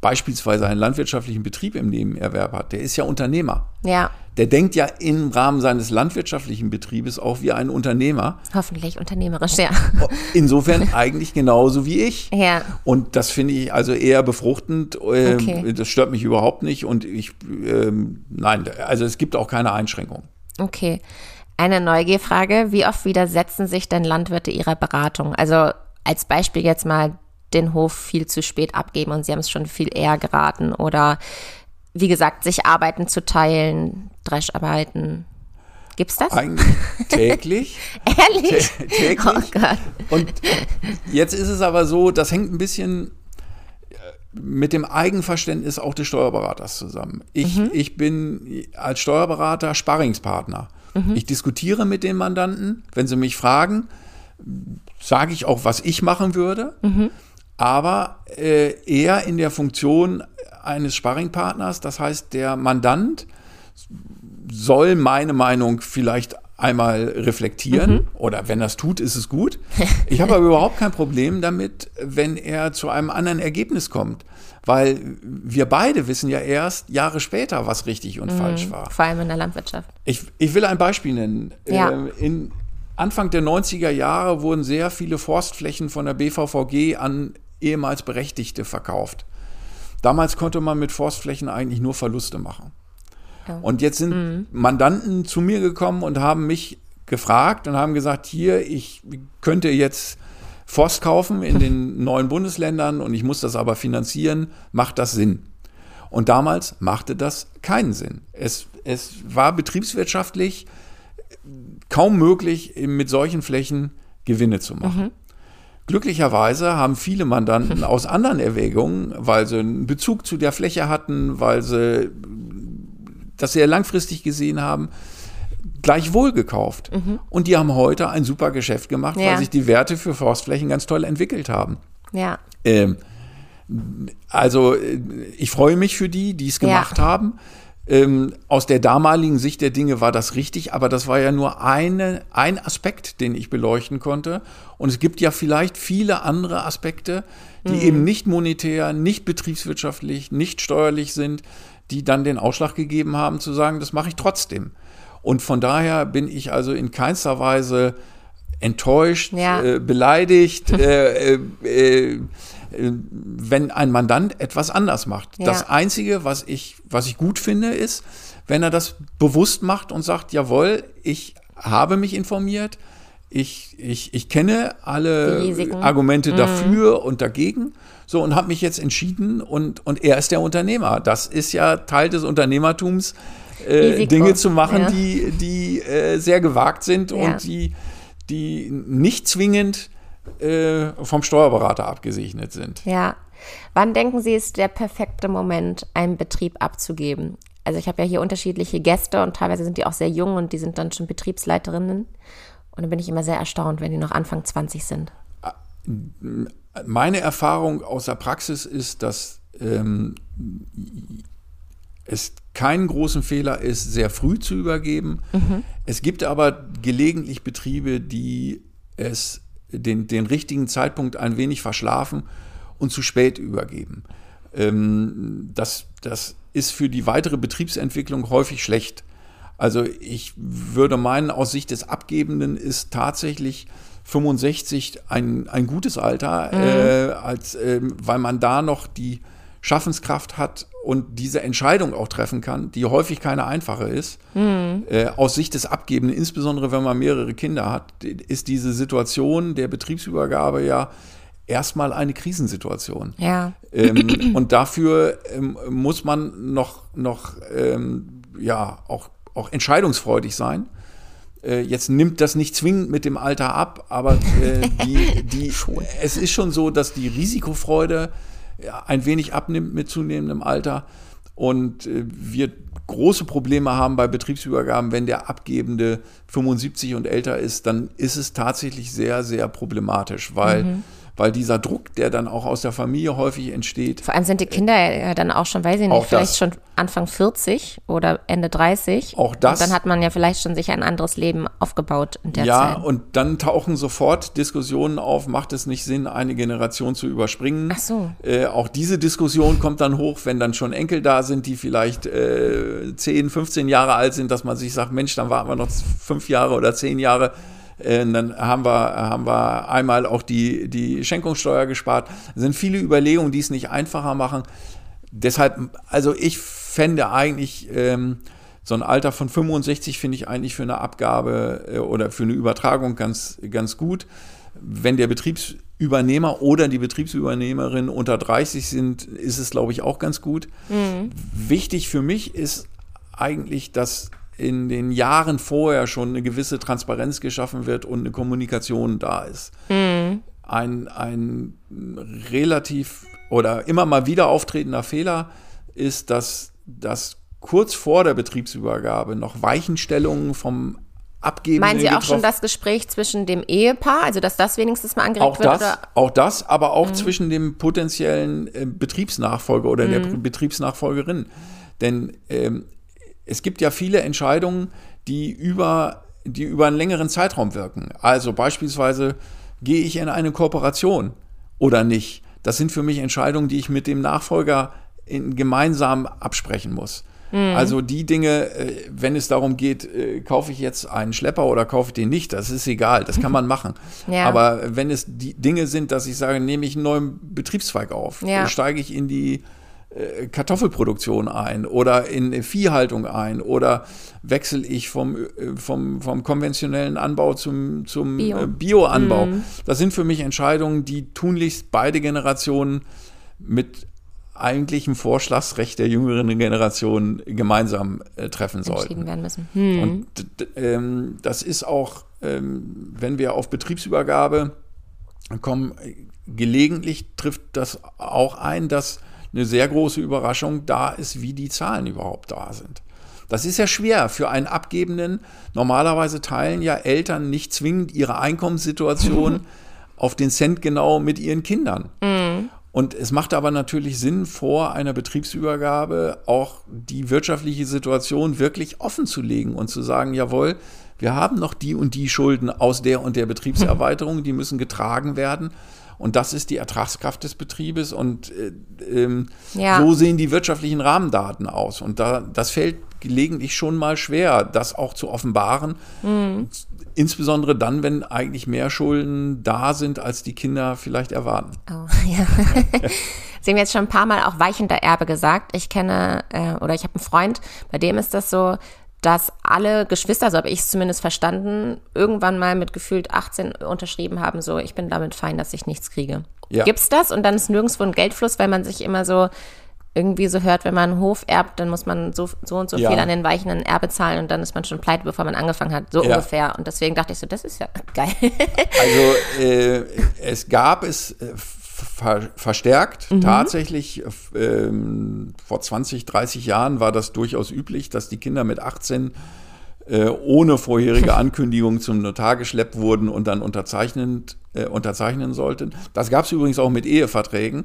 beispielsweise einen landwirtschaftlichen Betrieb im Nebenerwerb hat, der ist ja Unternehmer. Ja. Der denkt ja im Rahmen seines landwirtschaftlichen Betriebes auch wie ein Unternehmer. Hoffentlich unternehmerisch, ja. Insofern eigentlich genauso wie ich. Ja. Und das finde ich also eher befruchtend. Okay. Das stört mich überhaupt nicht. Und ich, nein, also es gibt auch keine Einschränkung. Okay. Eine Neugierfrage. Wie oft widersetzen sich denn Landwirte ihrer Beratung? Also als Beispiel jetzt mal den Hof viel zu spät abgeben und sie haben es schon viel eher geraten oder wie gesagt, sich Arbeiten zu teilen, Drescharbeiten. Gibt's das? Eigentlich täglich. Ehrlich? Täglich. Oh Gott. Und jetzt ist es aber so, das hängt ein bisschen mit dem Eigenverständnis auch des Steuerberaters zusammen. Ich bin als Steuerberater Sparringspartner. Mhm. Ich diskutiere mit den Mandanten, wenn sie mich fragen, sage ich auch, was ich machen würde. Mhm. Aber eher in der Funktion eines Sparringpartners. Das heißt, der Mandant soll meine Meinung vielleicht einmal reflektieren. Mhm. Oder wenn das tut, ist es gut. Ich habe aber überhaupt kein Problem damit, wenn er zu einem anderen Ergebnis kommt. Weil wir beide wissen ja erst Jahre später, was richtig und falsch war. Vor allem in der Landwirtschaft. Ich will ein Beispiel nennen. Ja. In Anfang der 90er Jahre wurden sehr viele Forstflächen von der BVVG an ehemals Berechtigte verkauft. Damals konnte man mit Forstflächen eigentlich nur Verluste machen. Ja. Und jetzt sind Mandanten zu mir gekommen und haben mich gefragt und haben gesagt, hier, ich könnte jetzt Forst kaufen in den neuen Bundesländern und ich muss das aber finanzieren, macht das Sinn? Und damals machte das keinen Sinn. Es war betriebswirtschaftlich kaum möglich, mit solchen Flächen Gewinne zu machen. Mhm. Glücklicherweise haben viele Mandanten aus anderen Erwägungen, weil sie einen Bezug zu der Fläche hatten, weil sie das sehr langfristig gesehen haben, gleichwohl gekauft. Mhm. Und die haben heute ein super Geschäft gemacht, ja, weil sich die Werte für Forstflächen ganz toll entwickelt haben. Ja. Also ich freue mich für die, die es gemacht haben. Aus der damaligen Sicht der Dinge war das richtig, aber das war ja nur ein Aspekt, den ich beleuchten konnte. Und es gibt ja vielleicht viele andere Aspekte, die eben nicht monetär, nicht betriebswirtschaftlich, nicht steuerlich sind, die dann den Ausschlag gegeben haben, zu sagen, das mache ich trotzdem. Und von daher bin ich also in keinster Weise enttäuscht, beleidigt, wenn ein Mandant etwas anders macht. Ja. Das Einzige, was ich gut finde, ist, wenn er das bewusst macht und sagt, jawohl, ich habe mich informiert, ich kenne alle Argumente dafür und dagegen, so, und habe mich jetzt entschieden und er ist der Unternehmer. Das ist ja Teil des Unternehmertums, Dinge zu machen, die sehr gewagt sind und die nicht zwingend vom Steuerberater abgesegnet sind. Ja. Wann denken Sie, ist der perfekte Moment, einen Betrieb abzugeben? Also ich habe ja hier unterschiedliche Gäste und teilweise sind die auch sehr jung und die sind dann schon Betriebsleiterinnen. Und dann bin ich immer sehr erstaunt, wenn die noch Anfang 20 sind. Meine Erfahrung aus der Praxis ist, dass es keinen großen Fehler ist, sehr früh zu übergeben. Mhm. Es gibt aber gelegentlich Betriebe, die es den richtigen Zeitpunkt ein wenig verschlafen und zu spät übergeben. Das ist für die weitere Betriebsentwicklung häufig schlecht. Also ich würde meinen, aus Sicht des Abgebenden ist tatsächlich 65 ein gutes Alter, weil man da noch die Schaffenskraft hat und diese Entscheidung auch treffen kann, die häufig keine einfache ist. Mhm. Aus Sicht des Abgebenden, insbesondere wenn man mehrere Kinder hat, ist diese Situation der Betriebsübergabe ja erstmal eine Krisensituation. Ja. Und dafür muss man noch auch entscheidungsfreudig sein. Jetzt nimmt das nicht zwingend mit dem Alter ab, aber es ist schon so, dass die Risikofreude ein wenig abnimmt mit zunehmendem Alter und wir große Probleme haben bei Betriebsübergaben. Wenn der Abgebende 75 und älter ist, dann ist es tatsächlich sehr, sehr problematisch, weil weil dieser Druck, der dann auch aus der Familie häufig entsteht. Vor allem sind die Kinder ja dann auch schon, weiß ich nicht, vielleicht schon Anfang 40 oder Ende 30. Auch das. Und dann hat man ja vielleicht schon sich ein anderes Leben aufgebaut in der Zeit. Ja, und dann tauchen sofort Diskussionen auf, macht es nicht Sinn, eine Generation zu überspringen. Ach so. Auch diese Diskussion kommt dann hoch, wenn dann schon Enkel da sind, die vielleicht 10, 15 Jahre alt sind, dass man sich sagt, Mensch, dann warten wir noch 5 Jahre oder 10 Jahre. Dann haben wir einmal auch die Schenkungssteuer gespart. Das sind viele Überlegungen, die es nicht einfacher machen. Deshalb, also ich fände eigentlich, so ein Alter von 65 finde ich eigentlich für eine Abgabe oder für eine Übertragung ganz, ganz gut. Wenn der Betriebsübernehmer oder die Betriebsübernehmerin unter 30 sind, ist es, glaube ich, auch ganz gut. Mhm. Wichtig für mich ist eigentlich, dass in den Jahren vorher schon eine gewisse Transparenz geschaffen wird und eine Kommunikation da ist. Mhm. Ein relativ oder immer mal wieder auftretender Fehler ist, dass kurz vor der Betriebsübergabe noch Weichenstellungen vom Abgebenden getroffen. Meinen Sie auch schon das Gespräch zwischen dem Ehepaar, also dass das wenigstens mal angeregt wird? Auch das, aber auch zwischen dem potenziellen Betriebsnachfolger oder der Betriebsnachfolgerin. Denn es gibt ja viele Entscheidungen, die über einen längeren Zeitraum wirken. Also beispielsweise, gehe ich in eine Kooperation oder nicht? Das sind für mich Entscheidungen, die ich mit dem Nachfolger gemeinsam absprechen muss. Mhm. Also die Dinge, wenn es darum geht, kaufe ich jetzt einen Schlepper oder kaufe ich den nicht, das ist egal, das kann man machen. Ja. Aber wenn es die Dinge sind, dass ich sage, nehme ich einen neuen Betriebszweig auf, steige ich in die Kartoffelproduktion ein oder in Viehhaltung ein oder wechsle ich vom konventionellen Anbau zum Bioanbau. Das sind für mich Entscheidungen, die tunlichst beide Generationen mit eigentlichem Vorschlagsrecht der jüngeren Generation gemeinsam treffen sollten. Entschieden werden müssen. Und das ist auch, wenn wir auf Betriebsübergabe kommen, gelegentlich trifft das auch ein, dass eine sehr große Überraschung da ist, wie die Zahlen überhaupt da sind. Das ist ja schwer für einen Abgebenden. Normalerweise teilen ja Eltern nicht zwingend ihre Einkommenssituation auf den Cent genau mit ihren Kindern. Mhm. Und es macht aber natürlich Sinn, vor einer Betriebsübergabe auch die wirtschaftliche Situation wirklich offen zu legen und zu sagen, jawohl, wir haben noch die und die Schulden aus der und der Betriebserweiterung, die müssen getragen werden. Und das ist die Ertragskraft des Betriebes und so sehen die wirtschaftlichen Rahmendaten aus. Und das fällt gelegentlich schon mal schwer, das auch zu offenbaren. Mhm. Insbesondere dann, wenn eigentlich mehr Schulden da sind, als die Kinder vielleicht erwarten. Oh, ja. Sie haben jetzt schon ein paar Mal auch weichender Erbe gesagt. Ich kenne oder ich habe einen Freund, bei dem ist das so, dass alle Geschwister, so habe ich es zumindest verstanden, irgendwann mal mit gefühlt 18 unterschrieben haben, so, ich bin damit fein, dass ich nichts kriege. Ja. Gibt's das? Und dann ist nirgendwo ein Geldfluss, weil man sich immer so irgendwie so hört, wenn man einen Hof erbt, dann muss man so und so viel an den weichenden Erbe zahlen und dann ist man schon pleite, bevor man angefangen hat, so ungefähr. Und deswegen dachte ich so, das ist ja geil. Also es gab es verstärkt. Tatsächlich vor 20, 30 Jahren war das durchaus üblich, dass die Kinder mit 18 ohne vorherige Ankündigung zum Notar geschleppt wurden und dann unterzeichnen sollten. Das gab es übrigens auch mit Eheverträgen.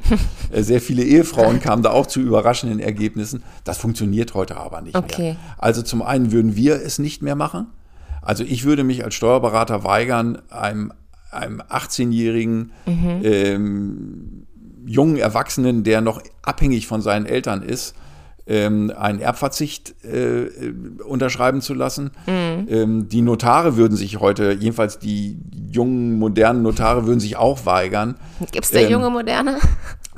Sehr viele Ehefrauen kamen da auch zu überraschenden Ergebnissen. Das funktioniert heute aber nicht mehr. Also zum einen würden wir es nicht mehr machen. Also ich würde mich als Steuerberater weigern, einem 18-jährigen jungen Erwachsenen, der noch abhängig von seinen Eltern ist, einen Erbverzicht unterschreiben zu lassen. Mhm. Die Notare würden sich heute, jedenfalls die jungen, modernen Notare würden sich auch weigern. Gibt es da junge, moderne?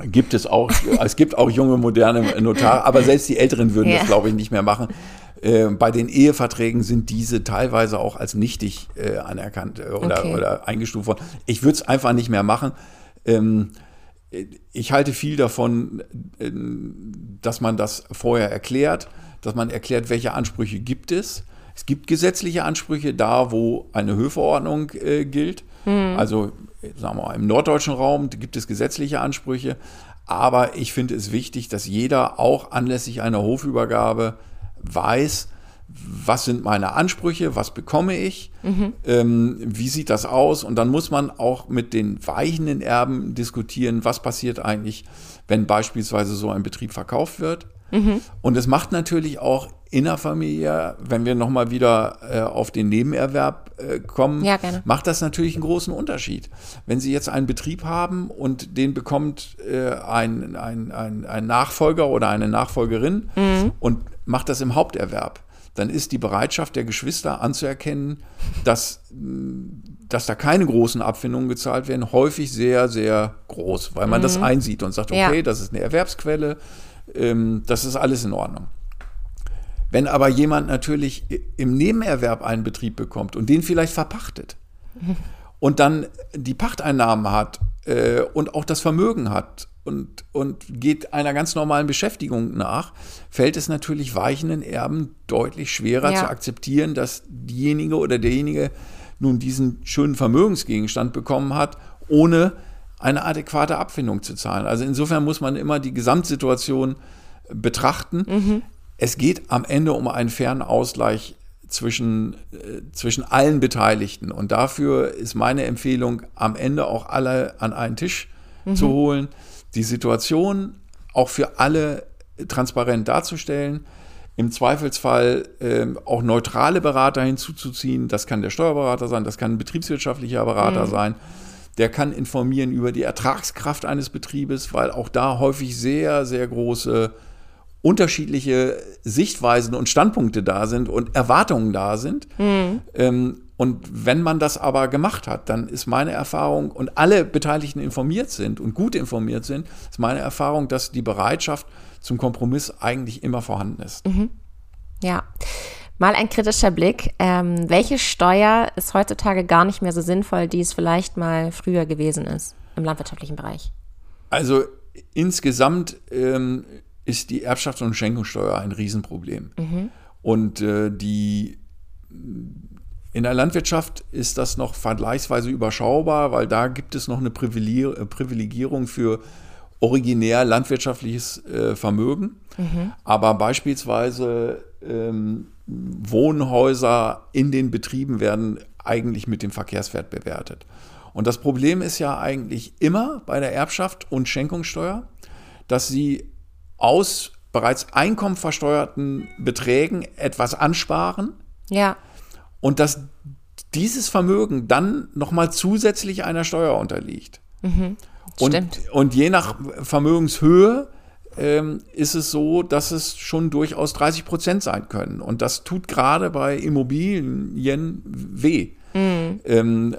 Gibt es auch. Es gibt auch junge, moderne Notare, aber selbst die Älteren würden das, glaube ich, nicht mehr machen. Bei den Eheverträgen sind diese teilweise auch als nichtig anerkannt oder eingestuft worden. Ich würde es einfach nicht mehr machen. Ich halte viel davon, dass man das vorher erklärt, dass man erklärt, welche Ansprüche gibt es. Es gibt gesetzliche Ansprüche da, wo eine Höfeordnung gilt. Mhm. Also sagen wir mal, im norddeutschen Raum gibt es gesetzliche Ansprüche. Aber ich finde es wichtig, dass jeder auch anlässlich einer Hofübergabe weiß, was sind meine Ansprüche, was bekomme ich, wie sieht das aus? Und dann muss man auch mit den weichenden Erben diskutieren, was passiert eigentlich, wenn beispielsweise so ein Betrieb verkauft wird. Und es macht natürlich auch innerfamiliär, wenn wir nochmal wieder auf den Nebenerwerb kommen, ja, macht das natürlich einen großen Unterschied. Wenn Sie jetzt einen Betrieb haben und den bekommt ein Nachfolger oder eine Nachfolgerin und macht das im Haupterwerb, dann ist die Bereitschaft der Geschwister anzuerkennen, dass da keine großen Abfindungen gezahlt werden, häufig sehr, sehr groß, weil man das einsieht und sagt, okay, das ist eine Erwerbsquelle, das ist alles in Ordnung. Wenn aber jemand natürlich im Nebenerwerb einen Betrieb bekommt und den vielleicht verpachtet und dann die Pachteinnahmen hat und auch das Vermögen hat und geht einer ganz normalen Beschäftigung nach, fällt es natürlich weichenden Erben deutlich schwerer zu akzeptieren, dass diejenige oder derjenige nun diesen schönen Vermögensgegenstand bekommen hat, ohne eine adäquate Abfindung zu zahlen. Also insofern muss man immer die Gesamtsituation betrachten. Es geht am Ende um einen fairen Ausgleich zwischen allen Beteiligten. Und dafür ist meine Empfehlung, am Ende auch alle an einen Tisch zu holen, die Situation auch für alle transparent darzustellen, im Zweifelsfall auch neutrale Berater hinzuzuziehen. Das kann der Steuerberater sein, das kann ein betriebswirtschaftlicher Berater sein. Der kann informieren über die Ertragskraft eines Betriebes, weil auch da häufig sehr, sehr große unterschiedliche Sichtweisen und Standpunkte da sind und Erwartungen da sind. Und wenn man das aber gemacht hat, dann ist meine Erfahrung, und alle Beteiligten informiert sind und gut informiert sind, ist meine Erfahrung, dass die Bereitschaft zum Kompromiss eigentlich immer vorhanden ist. Ja. Mal ein kritischer Blick. Welche Steuer ist heutzutage gar nicht mehr so sinnvoll, die es vielleicht mal früher gewesen ist im landwirtschaftlichen Bereich? Also insgesamt ist die Erbschafts- und Schenkungssteuer ein Riesenproblem. Und in der Landwirtschaft ist das noch vergleichsweise überschaubar, weil da gibt es noch eine Privilegierung für originär landwirtschaftliches Vermögen. Aber beispielsweise Wohnhäuser in den Betrieben werden eigentlich mit dem Verkehrswert bewertet. Und das Problem ist ja eigentlich immer bei der Erbschaft und Schenkungssteuer, dass sie aus bereits einkommenversteuerten Beträgen etwas ansparen. Und dass dieses Vermögen dann nochmal zusätzlich einer Steuer unterliegt. Und je nach Vermögenshöhe ist es so, dass es schon durchaus 30% sein können. Und das tut gerade bei Immobilien weh.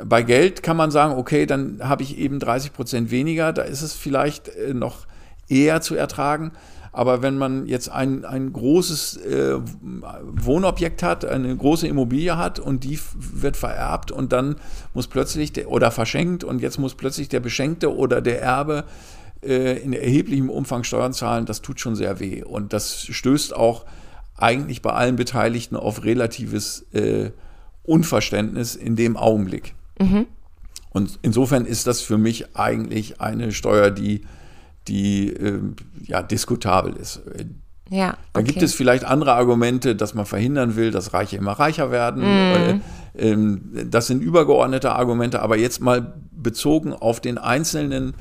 Bei Geld kann man sagen, okay, dann habe ich eben 30% weniger, da ist es vielleicht noch eher zu ertragen. Aber wenn man jetzt ein großes Wohnobjekt hat, eine große Immobilie hat und die wird vererbt und dann muss plötzlich, oder verschenkt, und jetzt muss plötzlich der Beschenkte oder der Erbe in erheblichem Umfang Steuern zahlen, das tut schon sehr weh. Und das stößt auch eigentlich bei allen Beteiligten auf relatives Unverständnis in dem Augenblick. Und insofern ist das für mich eigentlich eine Steuer, die diskutabel ist. Da gibt es vielleicht andere Argumente, dass man verhindern will, dass Reiche immer reicher werden. Das sind übergeordnete Argumente, aber jetzt mal bezogen auf den einzelnen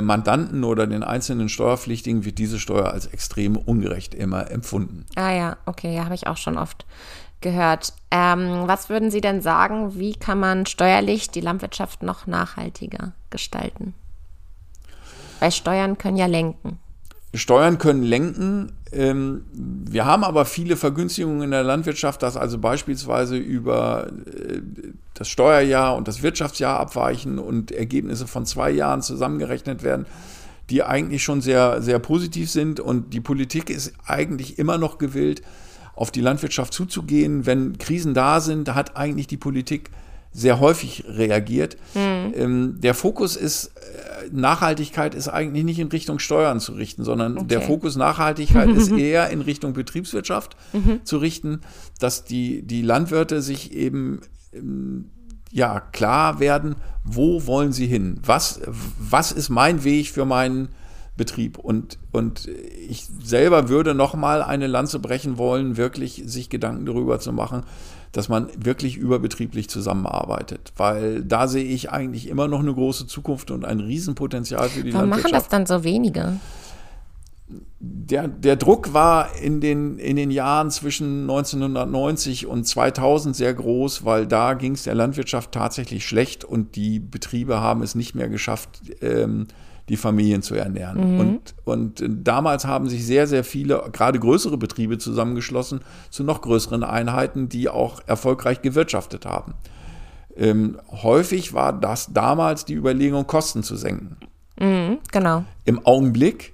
Mandanten oder den einzelnen Steuerpflichtigen wird diese Steuer als extrem ungerecht immer empfunden. Habe ich auch schon oft gehört. Was würden Sie denn sagen, wie kann man steuerlich die Landwirtschaft noch nachhaltiger gestalten? Weil Steuern können ja lenken. Steuern können lenken. Wir haben aber viele Vergünstigungen in der Landwirtschaft, dass also beispielsweise über das Steuerjahr und das Wirtschaftsjahr abweichen und Ergebnisse von 2 Jahren zusammengerechnet werden, die eigentlich schon sehr, sehr positiv sind. Und die Politik ist eigentlich immer noch gewillt, auf die Landwirtschaft zuzugehen. Wenn Krisen da sind, hat eigentlich die Politik sehr häufig reagiert. Der Fokus ist, Nachhaltigkeit ist eigentlich nicht in Richtung Steuern zu richten, sondern der Fokus Nachhaltigkeit ist eher in Richtung Betriebswirtschaft zu richten, dass die Landwirte sich eben klar werden, wo wollen sie hin? Was ist mein Weg für meinen Betrieb. Und ich selber würde nochmal eine Lanze brechen wollen, wirklich sich Gedanken darüber zu machen, dass man wirklich überbetrieblich zusammenarbeitet. Weil da sehe ich eigentlich immer noch eine große Zukunft und ein Riesenpotenzial für die Landwirtschaft. Warum machen das dann so wenige? Der Druck war in den Jahren zwischen 1990 und 2000 sehr groß, weil da ging es der Landwirtschaft tatsächlich schlecht und die Betriebe haben es nicht mehr geschafft, die Familien zu ernähren. Mhm. Und damals haben sich sehr, sehr viele, gerade größere Betriebe zusammengeschlossen zu noch größeren Einheiten, die auch erfolgreich gewirtschaftet haben. Häufig war das damals die Überlegung, Kosten zu senken. Mhm, genau. Im Augenblick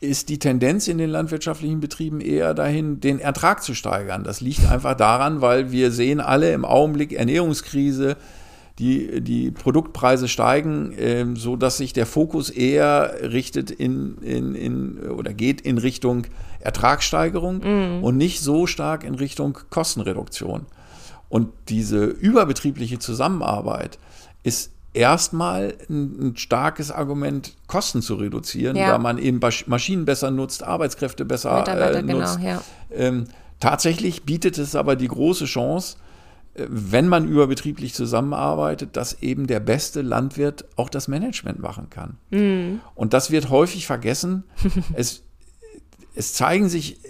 ist die Tendenz in den landwirtschaftlichen Betrieben eher dahin, den Ertrag zu steigern. Das liegt einfach daran, weil wir sehen alle im Augenblick Ernährungskrise, die Produktpreise steigen, so dass sich der Fokus eher richtet oder geht in Richtung Ertragssteigerung und nicht so stark in Richtung Kostenreduktion. Und diese überbetriebliche Zusammenarbeit ist erstmal ein starkes Argument, Kosten zu reduzieren, ja, da man eben Maschinen besser nutzt, Arbeitskräfte besser nutzt. Genau, ja. Tatsächlich bietet es aber die große Chance, wenn man überbetrieblich zusammenarbeitet, dass eben der beste Landwirt auch das Management machen kann. Mhm. Und das wird häufig vergessen. Es zeigen sich,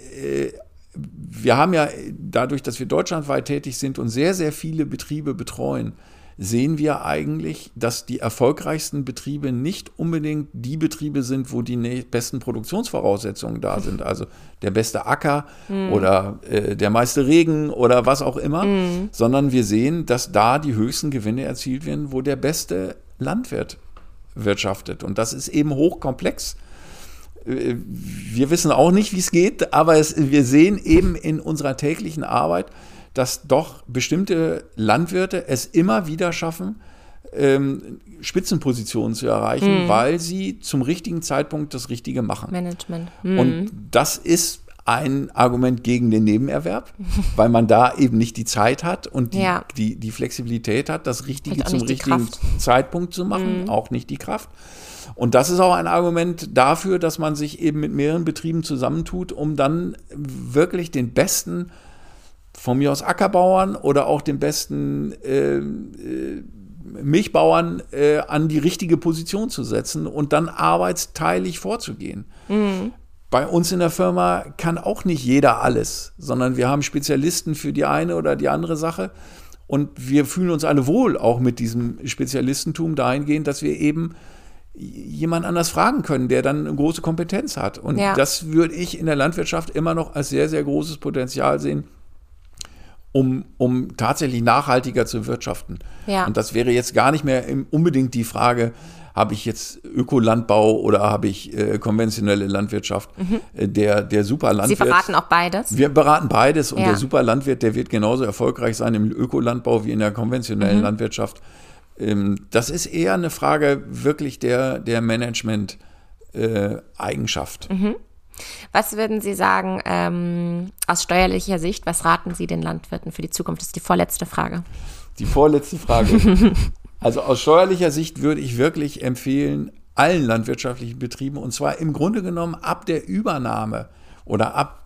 wir haben ja dadurch, dass wir deutschlandweit tätig sind und sehr, sehr viele Betriebe betreuen, sehen wir eigentlich, dass die erfolgreichsten Betriebe nicht unbedingt die Betriebe sind, wo die besten Produktionsvoraussetzungen da sind. Also der beste Acker oder der meiste Regen oder was auch immer. Sondern wir sehen, dass da die höchsten Gewinne erzielt werden, wo der beste Landwirt wirtschaftet. Und das ist eben hochkomplex. Wir wissen auch nicht, wie es geht, aber wir sehen eben in unserer täglichen Arbeit, dass doch bestimmte Landwirte es immer wieder schaffen, Spitzenpositionen zu erreichen, weil sie zum richtigen Zeitpunkt das Richtige machen. Management. Und das ist ein Argument gegen den Nebenerwerb, weil man da eben nicht die Zeit hat und die Flexibilität hat, das Richtige zum richtigen Zeitpunkt zu machen, auch nicht die Kraft. Und das ist auch ein Argument dafür, dass man sich eben mit mehreren Betrieben zusammentut, um dann wirklich den besten, von mir aus Ackerbauern oder auch den besten Milchbauern an die richtige Position zu setzen und dann arbeitsteilig vorzugehen. Mhm. Bei uns in der Firma kann auch nicht jeder alles, sondern wir haben Spezialisten für die eine oder die andere Sache und wir fühlen uns alle wohl auch mit diesem Spezialistentum dahingehend, dass wir eben jemand anders fragen können, der dann eine große Kompetenz hat. Und das würde ich in der Landwirtschaft immer noch als sehr, sehr großes Potenzial sehen, um tatsächlich nachhaltiger zu wirtschaften. Ja. Und das wäre jetzt gar nicht mehr unbedingt die Frage, habe ich jetzt Ökolandbau oder habe ich konventionelle Landwirtschaft? Der Superlandwirt. Sie beraten auch beides? Wir beraten beides. Und der Superlandwirt, der wird genauso erfolgreich sein im Ökolandbau wie in der konventionellen Landwirtschaft. Das ist eher eine Frage wirklich der Management-Eigenschaft. Was würden Sie sagen, aus steuerlicher Sicht, was raten Sie den Landwirten für die Zukunft? Das ist die vorletzte Frage. Die vorletzte Frage. Also aus steuerlicher Sicht würde ich wirklich empfehlen, allen landwirtschaftlichen Betrieben, und zwar im Grunde genommen ab der Übernahme oder ab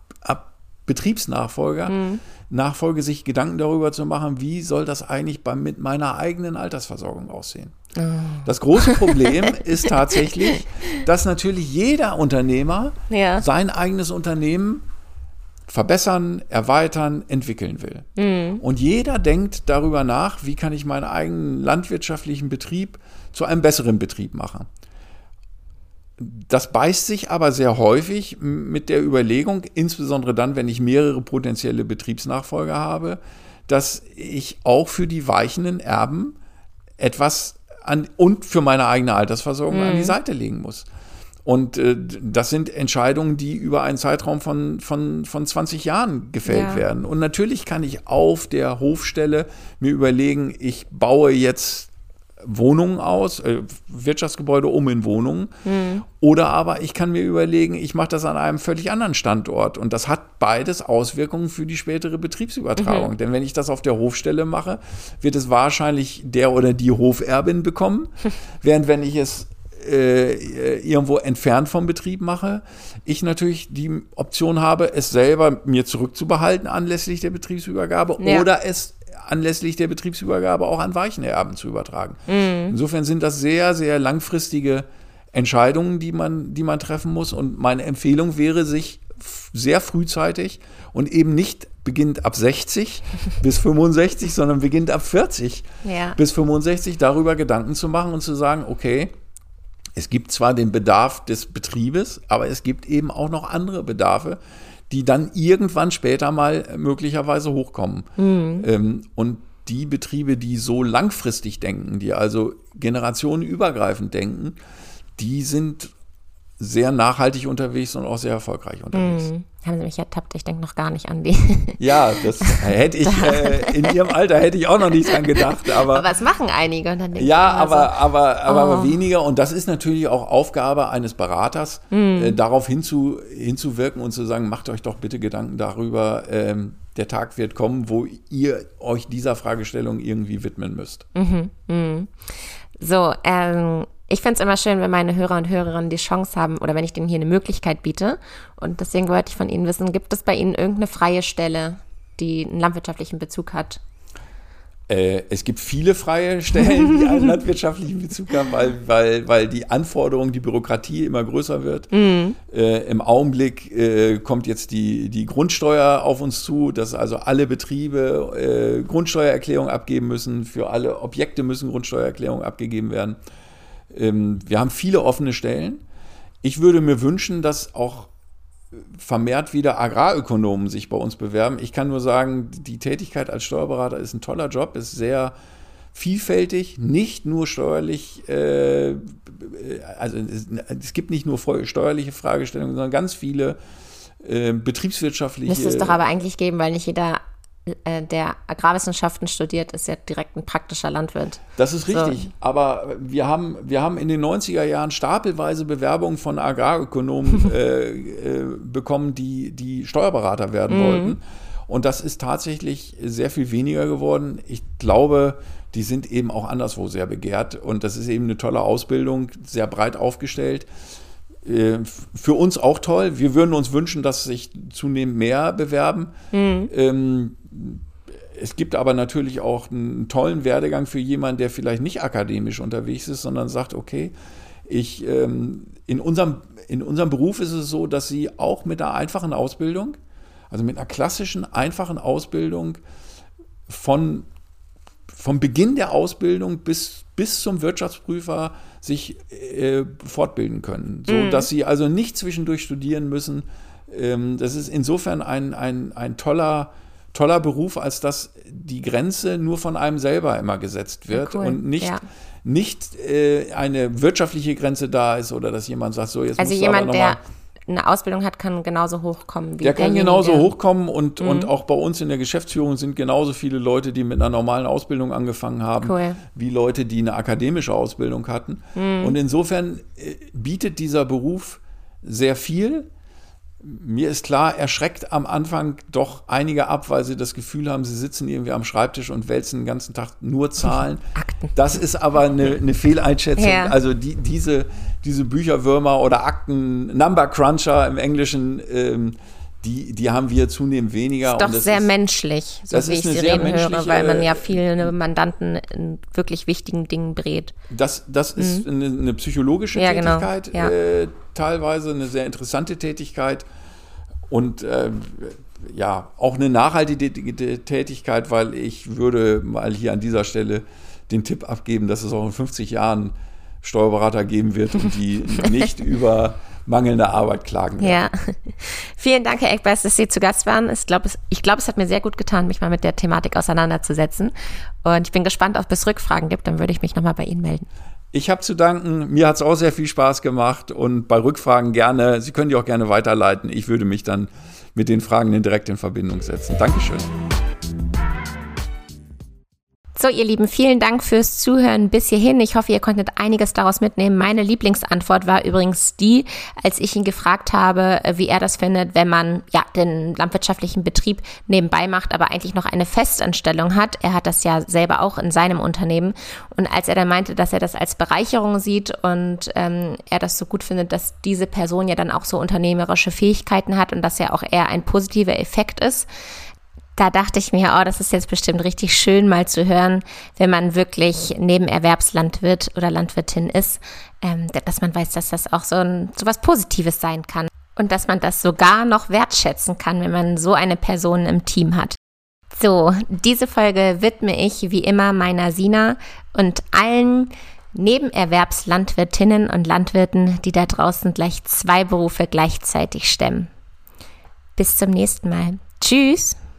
Betriebsnachfolge, sich Gedanken darüber zu machen, wie soll das eigentlich mit meiner eigenen Altersversorgung aussehen. Oh. Das große Problem ist tatsächlich, dass natürlich jeder Unternehmer sein eigenes Unternehmen verbessern, erweitern, entwickeln will. Und jeder denkt darüber nach, wie kann ich meinen eigenen landwirtschaftlichen Betrieb zu einem besseren Betrieb machen. Das beißt sich aber sehr häufig mit der Überlegung, insbesondere dann, wenn ich mehrere potenzielle Betriebsnachfolger habe, dass ich auch für die weichenden Erben etwas und für meine eigene Altersversorgung an die Seite legen muss. Und das sind Entscheidungen, die über einen Zeitraum von 20 Jahren gefällt werden. Und natürlich kann ich auf der Hofstelle mir überlegen, ich baue jetzt Wohnungen aus, Wirtschaftsgebäude in Wohnungen. Oder aber ich kann mir überlegen, ich mache das an einem völlig anderen Standort. Und das hat beides Auswirkungen für die spätere Betriebsübertragung. Denn wenn ich das auf der Hofstelle mache, wird es wahrscheinlich der oder die Hoferbin bekommen. Während wenn ich es irgendwo entfernt vom Betrieb mache, ich natürlich die Option habe, es selber mir zurückzubehalten anlässlich der Betriebsübergabe oder es anlässlich der Betriebsübergabe auch an Weichenerben zu übertragen. Mhm. Insofern sind das sehr, sehr langfristige Entscheidungen, die man treffen muss. Und meine Empfehlung wäre, sich sehr frühzeitig und eben nicht beginnt ab 60 bis 65, sondern beginnt ab 40 bis 65 darüber Gedanken zu machen und zu sagen, okay, es gibt zwar den Bedarf des Betriebes, aber es gibt eben auch noch andere Bedarfe, die dann irgendwann später mal möglicherweise hochkommen. Mhm. Und die Betriebe, die so langfristig denken, die also generationenübergreifend denken, die sind sehr nachhaltig unterwegs und auch sehr erfolgreich unterwegs. Mhm. Haben Sie mich ertappt, ich denke noch gar nicht an die. Ja, das hätte ich, in Ihrem Alter hätte ich auch noch nicht dran gedacht. Aber es machen einige. Und dann ja, aber weniger. Und das ist natürlich auch Aufgabe eines Beraters, darauf hinzuwirken und zu sagen, macht euch doch bitte Gedanken darüber, der Tag wird kommen, wo ihr euch dieser Fragestellung irgendwie widmen müsst. Mhm. Mhm. So, ich finde es immer schön, wenn meine Hörer und Hörerinnen die Chance haben oder wenn ich denen hier eine Möglichkeit biete. Und deswegen wollte ich von Ihnen wissen, gibt es bei Ihnen irgendeine freie Stelle, die einen landwirtschaftlichen Bezug hat? Es gibt viele freie Stellen, die einen landwirtschaftlichen Bezug haben, weil die Anforderung, die Bürokratie immer größer wird. Mhm. Im Augenblick kommt jetzt die Grundsteuer auf uns zu, dass also alle Betriebe Grundsteuererklärungen abgeben müssen. Für alle Objekte müssen Grundsteuererklärungen abgegeben werden. Wir haben viele offene Stellen. Ich würde mir wünschen, dass auch vermehrt wieder Agrarökonomen sich bei uns bewerben. Ich kann nur sagen, die Tätigkeit als Steuerberater ist ein toller Job, ist sehr vielfältig, nicht nur steuerlich, also es gibt nicht nur steuerliche Fragestellungen, sondern ganz viele betriebswirtschaftliche. Müsste es doch aber eigentlich geben, weil nicht jeder, der Agrarwissenschaften studiert, ist ja direkt ein praktischer Landwirt. Das ist richtig, so. Aber wir haben in den 90er Jahren stapelweise Bewerbungen von Agrarökonomen bekommen, die Steuerberater werden wollten. Und das ist tatsächlich sehr viel weniger geworden. Ich glaube, die sind eben auch anderswo sehr begehrt. Und das ist eben eine tolle Ausbildung, sehr breit aufgestellt. Für uns auch toll. Wir würden uns wünschen, dass sich zunehmend mehr bewerben. Es gibt aber natürlich auch einen tollen Werdegang für jemanden, der vielleicht nicht akademisch unterwegs ist, sondern sagt, okay, in unserem Beruf ist es so, dass Sie auch mit einer einfachen Ausbildung, also mit einer klassischen, einfachen Ausbildung vom Beginn der Ausbildung bis zum Wirtschaftsprüfer sich fortbilden können, sodass sie also nicht zwischendurch studieren müssen. Das ist insofern ein toller Beruf, als dass die Grenze nur von einem selber immer gesetzt wird und nicht eine wirtschaftliche Grenze da ist oder dass jemand sagt, so jetzt also musst du aber nochmal... Eine Ausbildung hat, kann genauso hochkommen wie der kann genauso hochkommen und auch bei uns in der Geschäftsführung sind genauso viele Leute, die mit einer normalen Ausbildung angefangen haben, wie Leute, die eine akademische Ausbildung hatten. Und insofern bietet dieser Beruf sehr viel. Mir ist klar, er schreckt am Anfang doch einige ab, weil sie das Gefühl haben, sie sitzen irgendwie am Schreibtisch und wälzen den ganzen Tag nur Zahlen. Akten. Das ist aber eine Fehleinschätzung. Ja. Also diese Bücherwürmer oder Akten, Number Cruncher im Englischen, die haben wir zunehmend weniger. Ist doch und das sehr ist, menschlich, so das wie ist ich Sie reden höre, weil man ja viele Mandanten in wirklich wichtigen Dingen berät. Das ist eine psychologische Tätigkeit, teilweise eine sehr interessante Tätigkeit und auch eine nachhaltige Tätigkeit, weil ich würde mal hier an dieser Stelle den Tipp abgeben, dass es auch in 50 Jahren Steuerberater geben wird und die nicht über mangelnde Arbeit klagen werden. Ja. Vielen Dank, Herr Egbers, dass Sie zu Gast waren. Ich glaube, es hat mir sehr gut getan, mich mal mit der Thematik auseinanderzusetzen. Und ich bin gespannt, ob es Rückfragen gibt. Dann würde ich mich nochmal bei Ihnen melden. Ich habe zu danken. Mir hat es auch sehr viel Spaß gemacht. Und bei Rückfragen gerne, Sie können die auch gerne weiterleiten. Ich würde mich dann mit den Fragenden direkt in Verbindung setzen. Dankeschön. So, ihr Lieben, vielen Dank fürs Zuhören bis hierhin. Ich hoffe, ihr konntet einiges daraus mitnehmen. Meine Lieblingsantwort war übrigens die, als ich ihn gefragt habe, wie er das findet, wenn man ja den landwirtschaftlichen Betrieb nebenbei macht, aber eigentlich noch eine Festanstellung hat. Er hat das ja selber auch in seinem Unternehmen. Und als er dann meinte, dass er das als Bereicherung sieht und er das so gut findet, dass diese Person ja dann auch so unternehmerische Fähigkeiten hat und dass ja auch eher ein positiver Effekt ist, da dachte ich mir, oh, das ist jetzt bestimmt richtig schön mal zu hören, wenn man wirklich Nebenerwerbslandwirt oder Landwirtin ist, dass man weiß, dass das auch so was Positives sein kann und dass man das sogar noch wertschätzen kann, wenn man so eine Person im Team hat. So, diese Folge widme ich wie immer meiner Sina und allen Nebenerwerbslandwirtinnen und Landwirten, die da draußen gleich zwei Berufe gleichzeitig stemmen. Bis zum nächsten Mal. Tschüss!